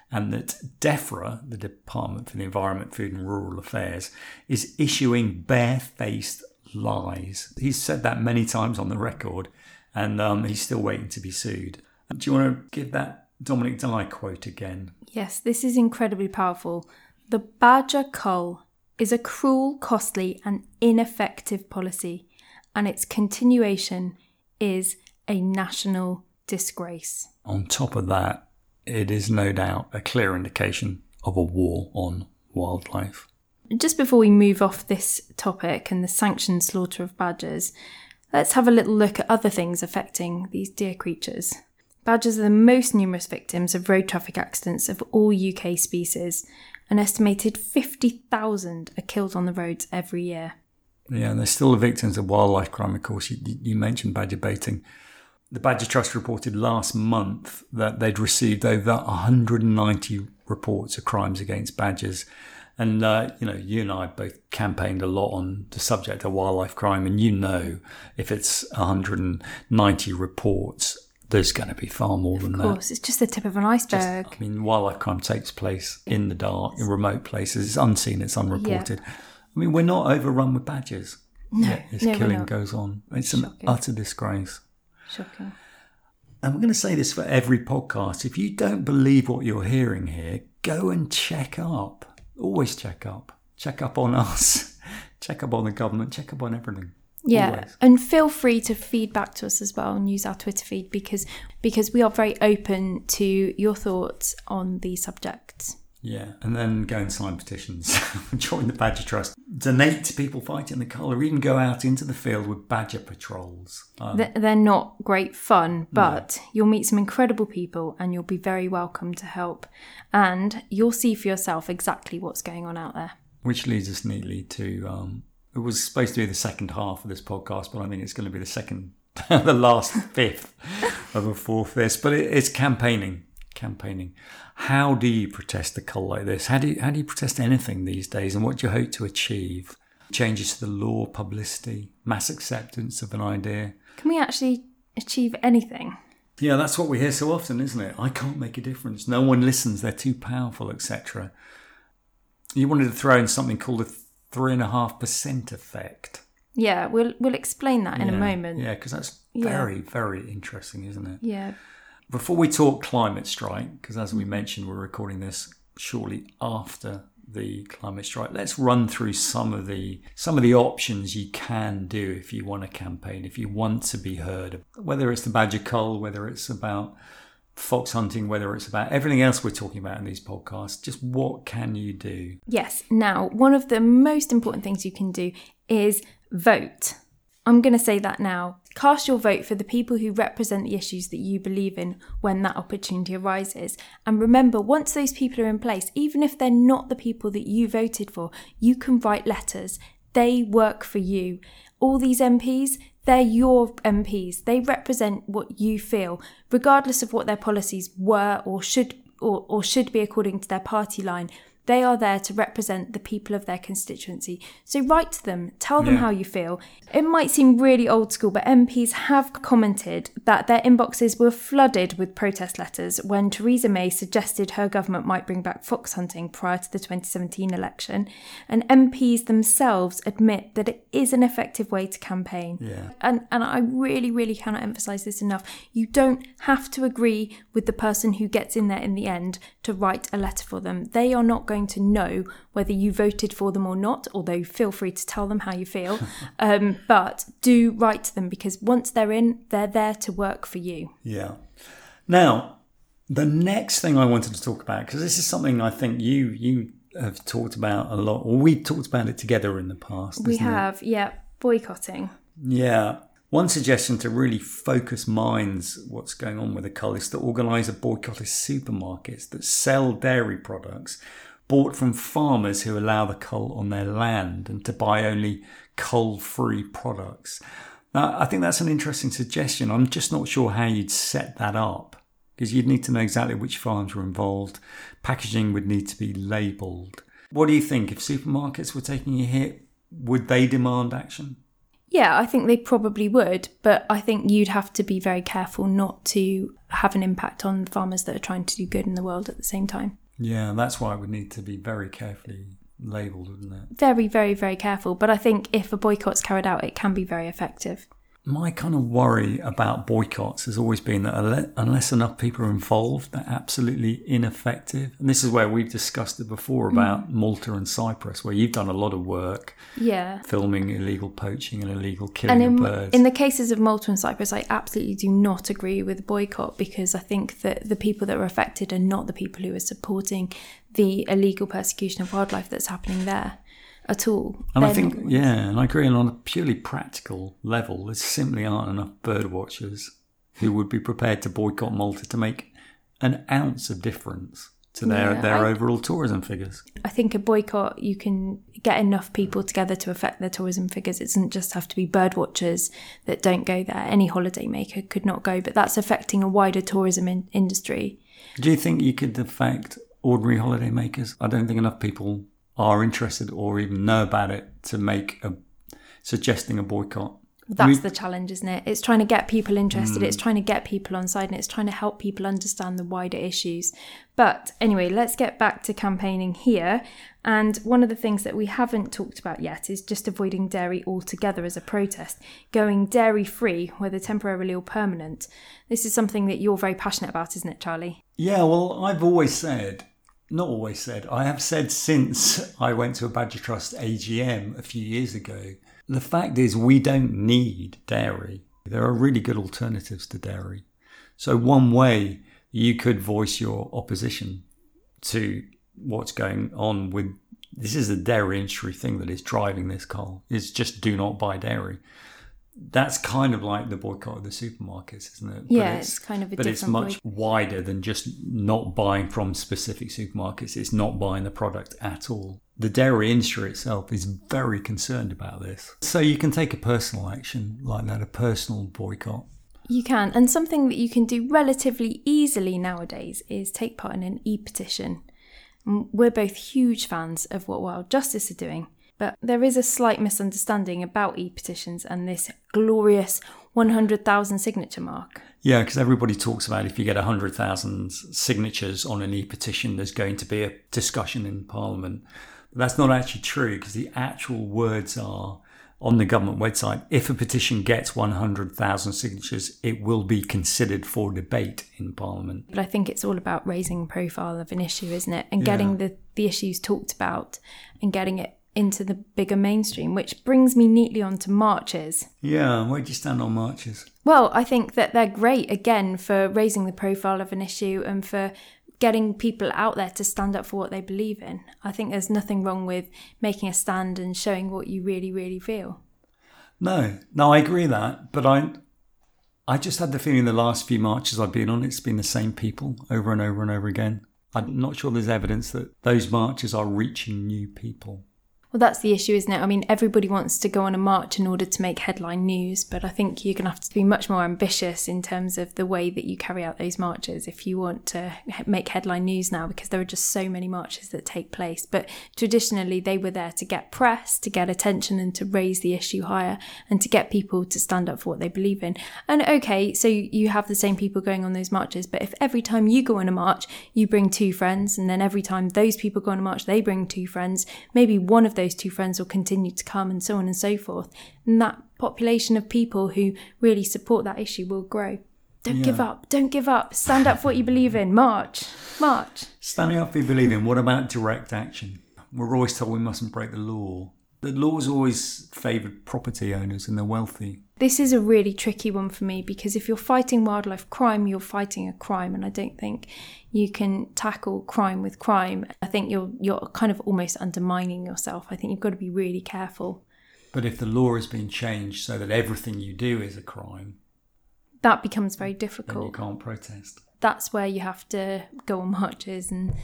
and that DEFRA, the Department for the Environment, Food and Rural Affairs, is issuing barefaced lies. He's said that many times on the record, and he's still waiting to be sued. Do you want to give that Dominic Dyer quote again? Yes, this is incredibly powerful. The badger cull is a cruel, costly and ineffective policy, and its continuation is a national disgrace. On top of that, it is no doubt a clear indication of a war on wildlife. Just before we move off this topic and the sanctioned slaughter of badgers, let's have a little look at other things affecting these dear creatures. Badgers are the most numerous victims of road traffic accidents of all UK species. An estimated 50,000 are killed on the roads every year. Yeah, and they're still the victims of wildlife crime, of course. You mentioned badger baiting. The Badger Trust reported last month that they'd received over 190 reports of crimes against badgers. And, you and I both campaigned a lot on the subject of wildlife crime. And, if it's 190 reports, there's going to be far more than that. Of course, it's just the tip of an iceberg. Wildlife crime takes place in the dark, in remote places. It's unseen, it's unreported. Yeah. We're not overrun with badgers. No, yeah, killing goes on. It's shocking. An utter disgrace. Shocking. And we're going to say this for every podcast. If you don't believe what you're hearing here, go and check up. Always check up. Check up on us. Check up on the government. Check up on everything. Yeah, always. And feel free to feed back to us as well and use our Twitter feed because we are very open to your thoughts on the subject. Yeah, and then go and sign petitions. Join the Badger Trust. Donate to people fighting the cull, or even go out into the field with badger patrols. They're not great fun, but you'll meet some incredible people and you'll be very welcome to help. And you'll see for yourself exactly what's going on out there. Which leads us neatly to, it was supposed to be the second half of this podcast, but I think it's going to be the last fifth of a four-fifths. But it's campaigning. Campaigning. How do you protest the cull like this? How do you protest anything these days, and what do you hope to achieve? Changes to the law, publicity, mass acceptance of an idea. Can we actually achieve anything? Yeah, that's what we hear so often, isn't it? I can't make a difference. No one listens. They're too powerful, etc. You wanted to throw in something called the 3.5% effect. Yeah, we'll explain that in a moment. Yeah, because that's very, very interesting, isn't it? Yeah. Before we talk climate strike, because as we mentioned, we're recording this shortly after the climate strike. Let's run through some of the options you can do if you want to campaign, if you want to be heard. Whether it's the badger cull, whether it's about fox hunting, whether it's about everything else we're talking about in these podcasts, just what can you do? Yes. Now, one of the most important things you can do is vote. I'm going to say that now. Cast your vote for the people who represent the issues that you believe in when that opportunity arises. And remember, once those people are in place, even if they're not the people that you voted for, you can write letters. They work for you. All these MPs, they're your MPs. They represent what you feel, regardless of what their policies were or should be according to their party line. They are there to represent the people of their constituency. So write to them, tell them how you feel. It might seem really old school, but MPs have commented that their inboxes were flooded with protest letters when Theresa May suggested her government might bring back fox hunting prior to the 2017 election. And MPs themselves admit that it is an effective way to campaign. Yeah. And I really, really cannot emphasise this enough. You don't have to agree with the person who gets in there in the end to write a letter for them. They are not going to know whether you voted for them or not, although feel free to tell them how you feel. But do write to them, because once they're in, they're there to work for you. Yeah. Now, the next thing I wanted to talk about, because this is something I think you have talked about a lot, or we've talked about it together in the past. We have, yeah. Boycotting. Yeah. One suggestion to really focus minds what's going on with the cull is to organise a boycott of supermarkets that sell dairy products bought from farmers who allow the cull on their land, and to buy only cull-free products. Now, I think that's an interesting suggestion. I'm just not sure how you'd set that up, because you'd need to know exactly which farms were involved. Packaging would need to be labelled. What do you think? If supermarkets were taking a hit, would they demand action? Yeah, I think they probably would, but I think you'd have to be very careful not to have an impact on farmers that are trying to do good in the world at the same time. Yeah, that's why it would need to be very carefully labelled, wouldn't it? Very, very, very careful. But I think if a boycott's carried out, it can be very effective. My kind of worry about boycotts has always been that unless enough people are involved, they're absolutely ineffective. And this is where we've discussed it before about Malta and Cyprus, where you've done a lot of work filming illegal poaching and illegal killing of birds. In the cases of Malta and Cyprus, I absolutely do not agree with boycott, because I think that the people that are affected are not the people who are supporting the illegal persecution of wildlife that's happening there at all. And I think, and I agree, and on a purely practical level, there simply aren't enough bird watchers who would be prepared to boycott Malta to make an ounce of difference to their overall tourism figures. I think a boycott, you can get enough people together to affect their tourism figures. It doesn't just have to be bird watchers that don't go there. Any holidaymaker could not go, but that's affecting a wider tourism industry. Do you think you could affect ordinary holidaymakers? I don't think enough people are interested or even know about it to make suggesting a boycott. That's the challenge, isn't it? It's trying to get people interested. It's trying to get people on side, and it's trying to help people understand the wider issues. But anyway, let's get back to campaigning here. And one of the things that we haven't talked about yet is just avoiding dairy altogether as a protest, going dairy-free, whether temporarily or permanent. This is something that you're very passionate about, isn't it, Charlie? Yeah, well, I have said since I went to a Badger Trust AGM a few years ago, the fact is we don't need dairy. There are really good alternatives to dairy. So one way you could voice your opposition to what's going on with, this is a dairy industry thing that is driving this cull, is just do not buy dairy. That's kind of like the boycott of the supermarkets, isn't it? Yeah, but it's kind of a different But it's much wider than just not buying from specific supermarkets. It's not buying the product at all. The dairy industry itself is very concerned about this. So you can take a personal action like that, a personal boycott. You can. And something that you can do relatively easily nowadays is take part in an e-petition. We're both huge fans of what Wild Justice are doing. But there is a slight misunderstanding about e-petitions and this glorious 100,000 signature mark. Yeah, because everybody talks about if you get 100,000 signatures on an e-petition, there's going to be a discussion in Parliament. But that's not actually true, because the actual words are on the government website, if a petition gets 100,000 signatures, it will be considered for debate in Parliament. But I think it's all about raising the profile of an issue, isn't it? And getting the issues talked about and getting it into the bigger mainstream, which brings me neatly on to marches. Yeah, where do you stand on marches? Well, I think that they're great, again, for raising the profile of an issue and for getting people out there to stand up for what they believe in. I think there's nothing wrong with making a stand and showing what you really, really feel. No, I agree with that. But I just had the feeling the last few marches I've been on, it's been the same people over and over and over again. I'm not sure there's evidence that those marches are reaching new people. Well, that's the issue, isn't it? I mean, everybody wants to go on a march in order to make headline news, but I think you're going to have to be much more ambitious in terms of the way that you carry out those marches if you want to make headline news now, because there are just so many marches that take place. But traditionally, they were there to get press, to get attention and to raise the issue higher and to get people to stand up for what they believe in. And okay, so you have the same people going on those marches, but if every time you go on a march, you bring two friends, and then every time those people go on a march, they bring two friends, maybe one of those two friends will continue to come, and so on and so forth. And that population of people who really support that issue will grow. Don't give up. Stand up for what you believe in. March. Standing up for what you believe in. What about direct action? We're always told we mustn't break the law. The law's always favoured property owners and the wealthy. This is a really tricky one for me, because if you're fighting wildlife crime, you're fighting a crime, and I don't think you can tackle crime with crime. I think you're kind of almost undermining yourself. I think you've got to be really careful. But if the law has been changed so that everything you do is a crime, that becomes very difficult. Then you can't protest. That's where you have to go on marches. And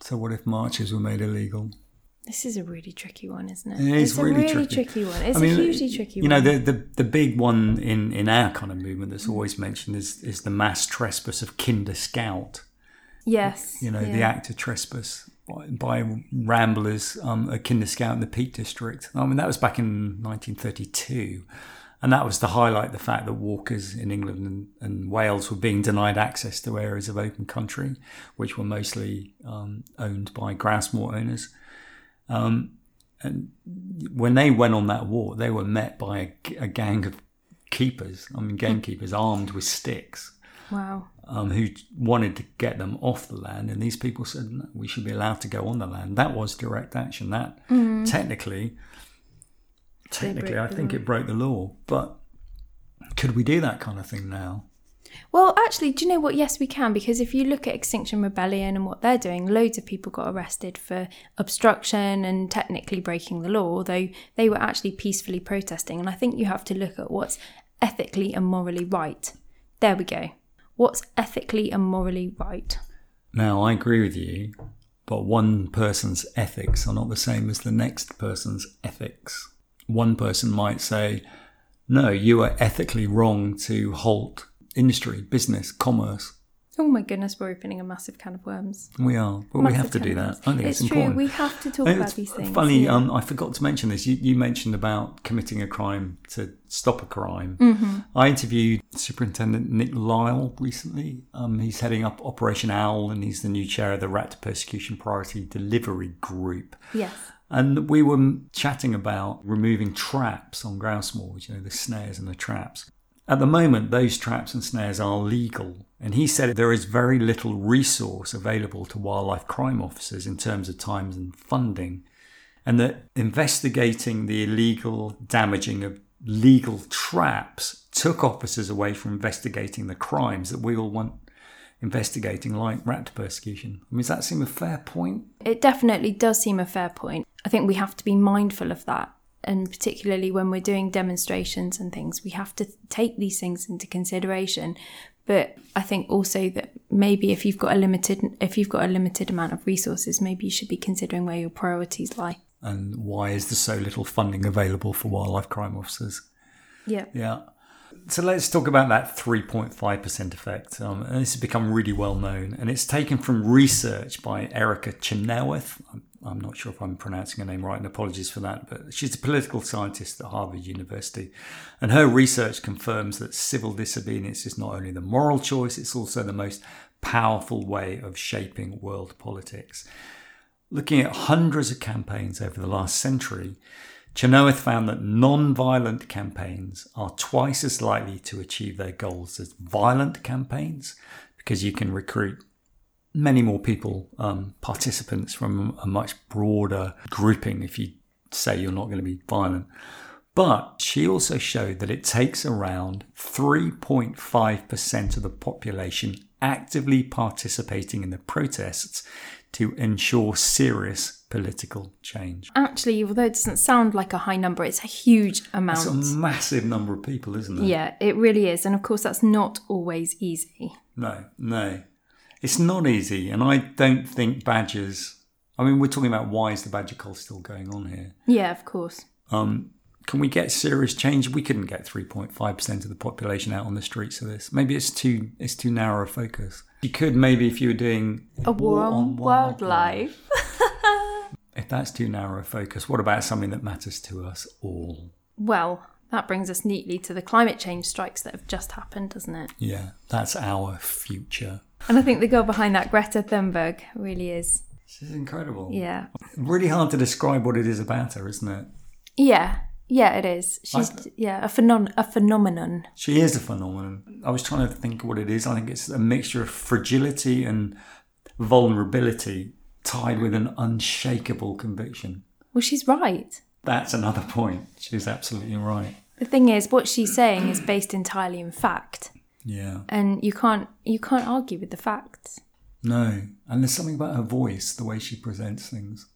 so what if marches were made illegal? This is a really tricky one, isn't it? It's really a really tricky one. It's a hugely tricky one. You know, the big one in our kind of movement that's always mentioned is the mass trespass of Kinder Scout. Yes. The act of trespass by ramblers at Kinder Scout in the Peak District. I mean, that was back in 1932. And that was to highlight the fact that walkers in England and Wales were being denied access to areas of open country, which were mostly owned by grouse moor owners. And when they went on that walk, they were met by a gang of gamekeepers armed with sticks. Wow. Who wanted to get them off the land. And these people said, no, we should be allowed to go on the land. That was direct action. That technically, I think it broke the law. But could we do that kind of thing now? Well, actually, do you know what? Yes, we can, because if you look at Extinction Rebellion and what they're doing, loads of people got arrested for obstruction and technically breaking the law, although they were actually peacefully protesting. And I think you have to look at what's ethically and morally right. There we go. What's ethically and morally right? Now, I agree with you, but one person's ethics are not the same as the next person's ethics. One person might say, no, you are ethically wrong to halt industry, business, commerce. Oh my goodness, we're opening a massive can of worms. We are, but we have to do that. I think it's important. True, we have to talk about these things. Funny, yeah. I forgot to mention this. You mentioned about committing a crime to stop a crime. Mm-hmm. I interviewed Superintendent Nick Lyle recently. He's heading up Operation Owl, and he's the new chair of the Rat to Persecution Priority Delivery Group. Yes. And we were chatting about removing traps on grouse moors, the snares and the traps. At the moment, those traps and snares are legal, and he said there is very little resource available to wildlife crime officers in terms of times and funding, and that investigating the illegal damaging of legal traps took officers away from investigating the crimes that we all want investigating, like rat persecution. I mean, does that seem a fair point? It definitely does seem a fair point. I think we have to be mindful of that. And particularly when we're doing demonstrations and things, we have to take these things into consideration. But I think also that maybe if you've got a limited amount of resources, maybe you should be considering where your priorities lie. And why is there so little funding available for wildlife crime officers? Yeah. So let's talk about that 3.5% effect. And this has become really well known. And it's taken from research by Erica Chenoweth. I'm not sure if I'm pronouncing her name right, and apologies for that, but she's a political scientist at Harvard University. And her research confirms that civil disobedience is not only the moral choice, it's also the most powerful way of shaping world politics. Looking at hundreds of campaigns over the last century, Chenoweth found that non-violent campaigns are twice as likely to achieve their goals as violent campaigns because you can recruit many more people, participants from a much broader grouping if you say you're not going to be violent. But she also showed that it takes around 3.5% of the population actively participating in the protests to ensure serious political change. Actually, although it doesn't sound like a high number, it's a huge amount. It's a massive number of people, isn't it? Yeah, it really is. And of course, that's not always easy. No. It's not easy. And I don't think badgers... I mean, we're talking about why is the badger cull still going on here? Yeah, of course. Can we get serious change? We couldn't get 3.5% of the population out on the streets of this. Maybe it's too narrow a focus. You could maybe if you were doing a war on wildlife. If that's too narrow a focus, what about something that matters to us all? Well, that brings us neatly to the climate change strikes that have just happened, doesn't it? Yeah, that's our future. And I think the girl behind that, Greta Thunberg, really is. She's incredible. Yeah. Really hard to describe what it is about her, isn't it? Yeah, it is. She's a phenomenon. She is a phenomenon. I was trying to think what it is. I think it's a mixture of fragility and vulnerability tied with an unshakable conviction. Well, she's right. That's another point. She's absolutely right. The thing is, what she's saying is based entirely in fact. Yeah. And you can't argue with the facts. No. And there's something about her voice, the way she presents things.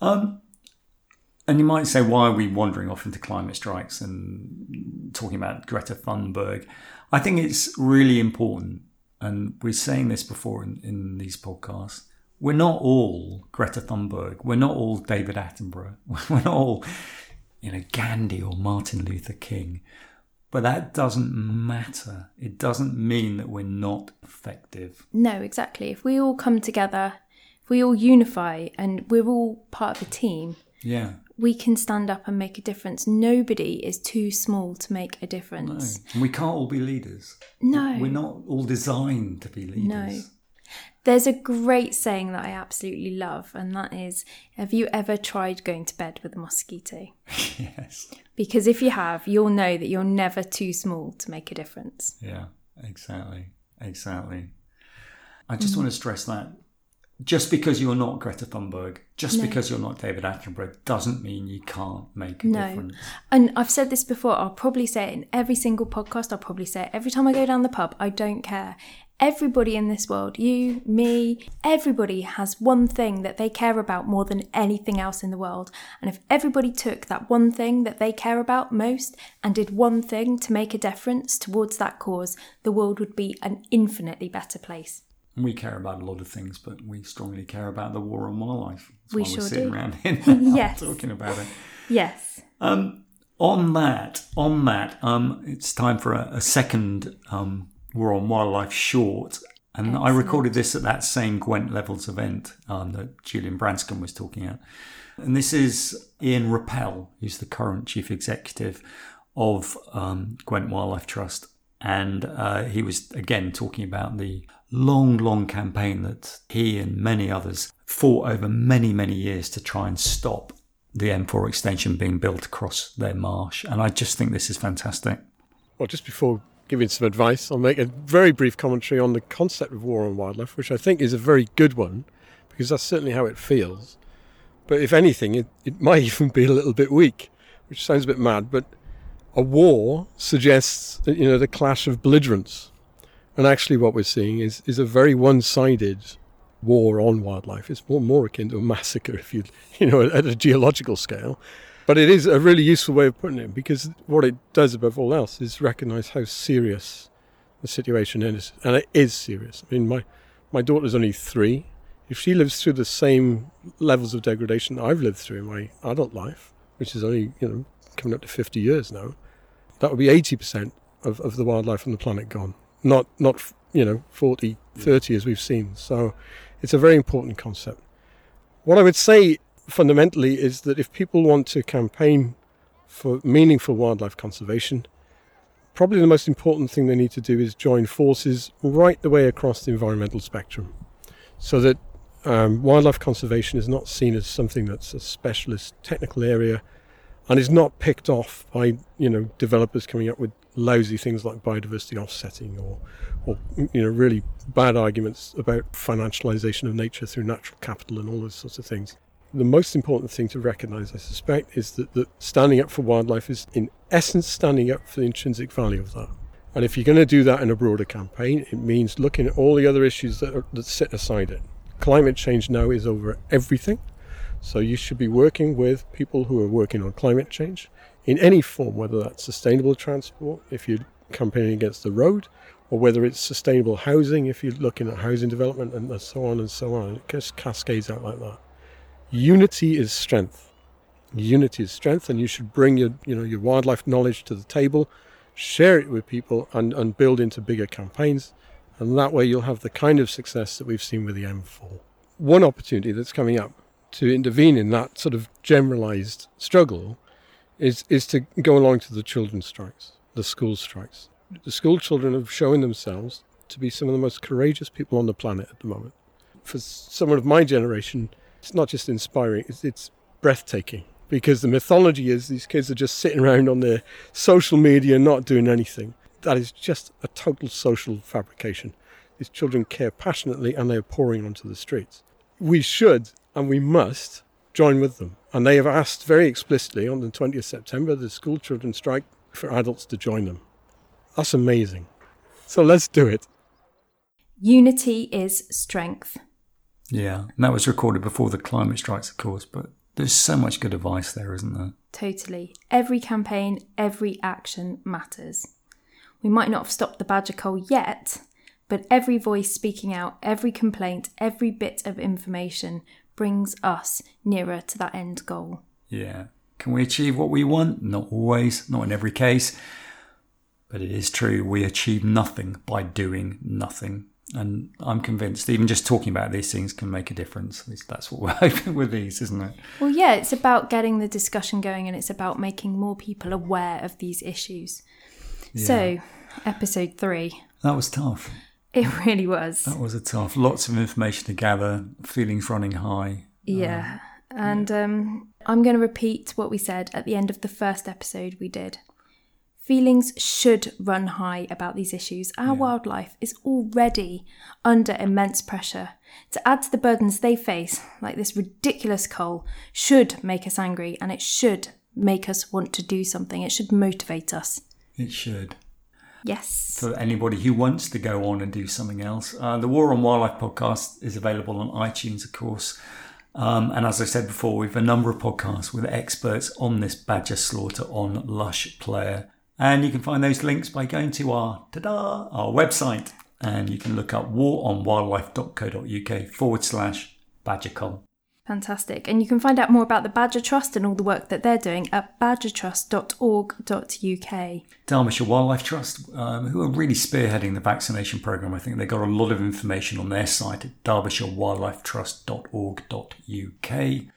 And you might say, why are we wandering off into climate strikes and talking about Greta Thunberg? I think it's really important, and we're saying this before in these podcasts, we're not all Greta Thunberg. We're not all David Attenborough. We're not all, Gandhi or Martin Luther King. But that doesn't matter. It doesn't mean that we're not effective. No, exactly. If we all come together, if we all unify and we're all part of a team... Yeah. We can stand up and make a difference. Nobody is too small to make a difference. No. And we can't all be leaders. No. We're not all designed to be leaders. No. There's a great saying that I absolutely love, and that is, have you ever tried going to bed with a mosquito? Yes. Because if you have, you'll know that you're never too small to make a difference. Yeah, exactly. I just want to stress that. Just because you're not Greta Thunberg, because you're not David Attenborough, doesn't mean you can't make a difference. And I've said this before, I'll probably say it in every single podcast, I'll probably say it every time I go down the pub, I don't care. Everybody in this world, you, me, everybody has one thing that they care about more than anything else in the world. And if everybody took that one thing that they care about most and did one thing to make a difference towards that cause, the world would be an infinitely better place. We care about a lot of things, but we strongly care about the war on wildlife. That's why we're sitting around here now talking about it. Yes. On that, it's time for a second War on Wildlife short. And excellent. I recorded this at that same Gwent Levels event that Julian Branscombe was talking at. And this is Ian Rappel, who's the current chief executive of Gwent Wildlife Trust. And he was, again, talking about the long campaign that he and many others fought over many years to try and stop the M4 extension being built across their marsh. And I just think this is fantastic. Well, just before giving some advice, I'll make a very brief commentary on the concept of war on wildlife, which I think is a very good one, because that's certainly how it feels. But if anything, it might even be a little bit weak, which sounds a bit mad, but a war suggests that, the clash of belligerents. And actually what we're seeing is a very one-sided war on wildlife. It's more akin to a massacre, if at a geological scale. But it is a really useful way of putting it, because what it does above all else is recognise how serious the situation is. And it is serious. I mean, my daughter's only 3. If she lives through the same levels of degradation I've lived through in my adult life, which is only, coming up to 50 years now, that would be 80% of the wildlife on the planet gone. Not 40, 30 as we've seen. So it's a very important concept. What I would say fundamentally is that if people want to campaign for meaningful wildlife conservation, probably the most important thing they need to do is join forces right the way across the environmental spectrum, so that wildlife conservation is not seen as something that's a specialist technical area and is not picked off by, you know, developers coming up with lousy things like biodiversity offsetting or you know, really bad arguments about financialization of nature through natural capital and all those sorts of things. The most important thing to recognise, I suspect, is that standing up for wildlife is, in essence, standing up for the intrinsic value of that. And if you're going to do that in a broader campaign, it means looking at all the other issues that sit aside it. Climate change now is over everything. So you should be working with people who are working on climate change in any form, whether that's sustainable transport, if you're campaigning against the road, or whether it's sustainable housing, if you're looking at housing development, and so on and so on. It just cascades out like that. Unity is strength. Unity is strength, and you should bring your wildlife knowledge to the table, share it with people, and build into bigger campaigns. And that way you'll have the kind of success that we've seen with the M4. One opportunity that's coming up to intervene in that sort of generalised struggle is to go along to the children's strikes, the school strikes. The school children have shown themselves to be some of the most courageous people on the planet at the moment. For someone of my generation, it's not just inspiring, it's breathtaking, because the mythology is these kids are just sitting around on their social media not doing anything. That is just a total social fabrication. These children care passionately and they are pouring onto the streets. We should and we must join with them. And they have asked very explicitly on the 20th September, the school children strike, for adults to join them. That's amazing. So let's do it. Unity is strength. Yeah, and that was recorded before the climate strikes, of course, but there's so much good advice there, isn't there? Totally. Every campaign, every action matters. We might not have stopped the badger cull yet, but every voice speaking out, every complaint, every bit of information brings us nearer to that end goal. Yeah. Can we achieve what we want? Not always, not in every case. But it is true, we achieve nothing by doing nothing. And I'm convinced even just talking about these things can make a difference. At least that's what we're hoping with these, isn't it? Well, yeah, it's about getting the discussion going, and it's about making more people aware of these issues. Yeah. So, episode 3. That was tough. It really was. That was a tough. Lots of information to gather, feelings running high. Yeah. I'm going to repeat what we said at the end of the first episode we did. Feelings should run high about these issues. Our wildlife is already under immense pressure. To add to the burdens they face, like this ridiculous cull, should make us angry, and it should make us want to do something. It should motivate us. It should. Yes. For anybody who wants to go on and do something else. The War on Wildlife podcast is available on iTunes, of course. And as I said before, we have a number of podcasts with experts on this badger slaughter on Lush Play. And you can find those links by going to our website. And you can look up waronwildlife.co.uk/badgercull. Fantastic. And you can find out more about the Badger Trust and all the work that they're doing at badgertrust.org.uk. Derbyshire Wildlife Trust, who are really spearheading the vaccination programme. I think they've got a lot of information on their site at derbyshireWildlifeTrust.org.uk.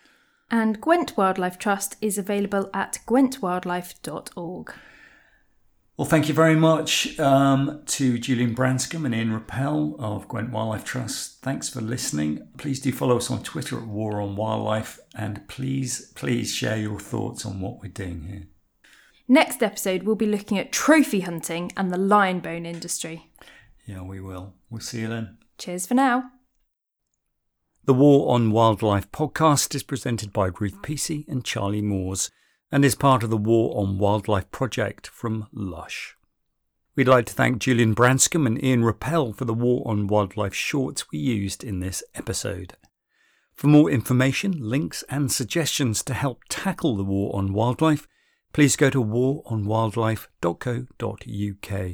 And Gwent Wildlife Trust is available at gwentwildlife.org. Well, thank you very much to Julian Branscombe and Ian Rappel of Gwent Wildlife Trust. Thanks for listening. Please do follow us on Twitter at War on Wildlife, and please share your thoughts on what we're doing here. Next episode, we'll be looking at trophy hunting and the lion bone industry. Yeah, we will. We'll see you then. Cheers for now. The War on Wildlife podcast is presented by Ruth Peasey and Charlie Moores, and is part of the War on Wildlife project from Lush. We'd like to thank Julian Branscombe and Ian Rappel for the War on Wildlife shorts we used in this episode. For more information, links and suggestions to help tackle the War on Wildlife, please go to waronwildlife.co.uk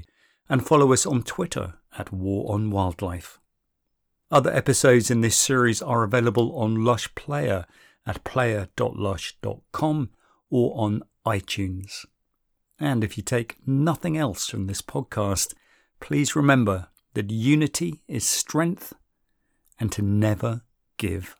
and follow us on Twitter at War on Wildlife. Other episodes in this series are available on Lush Player at player.lush.com or on iTunes. And if you take nothing else from this podcast, please remember that unity is strength and to never give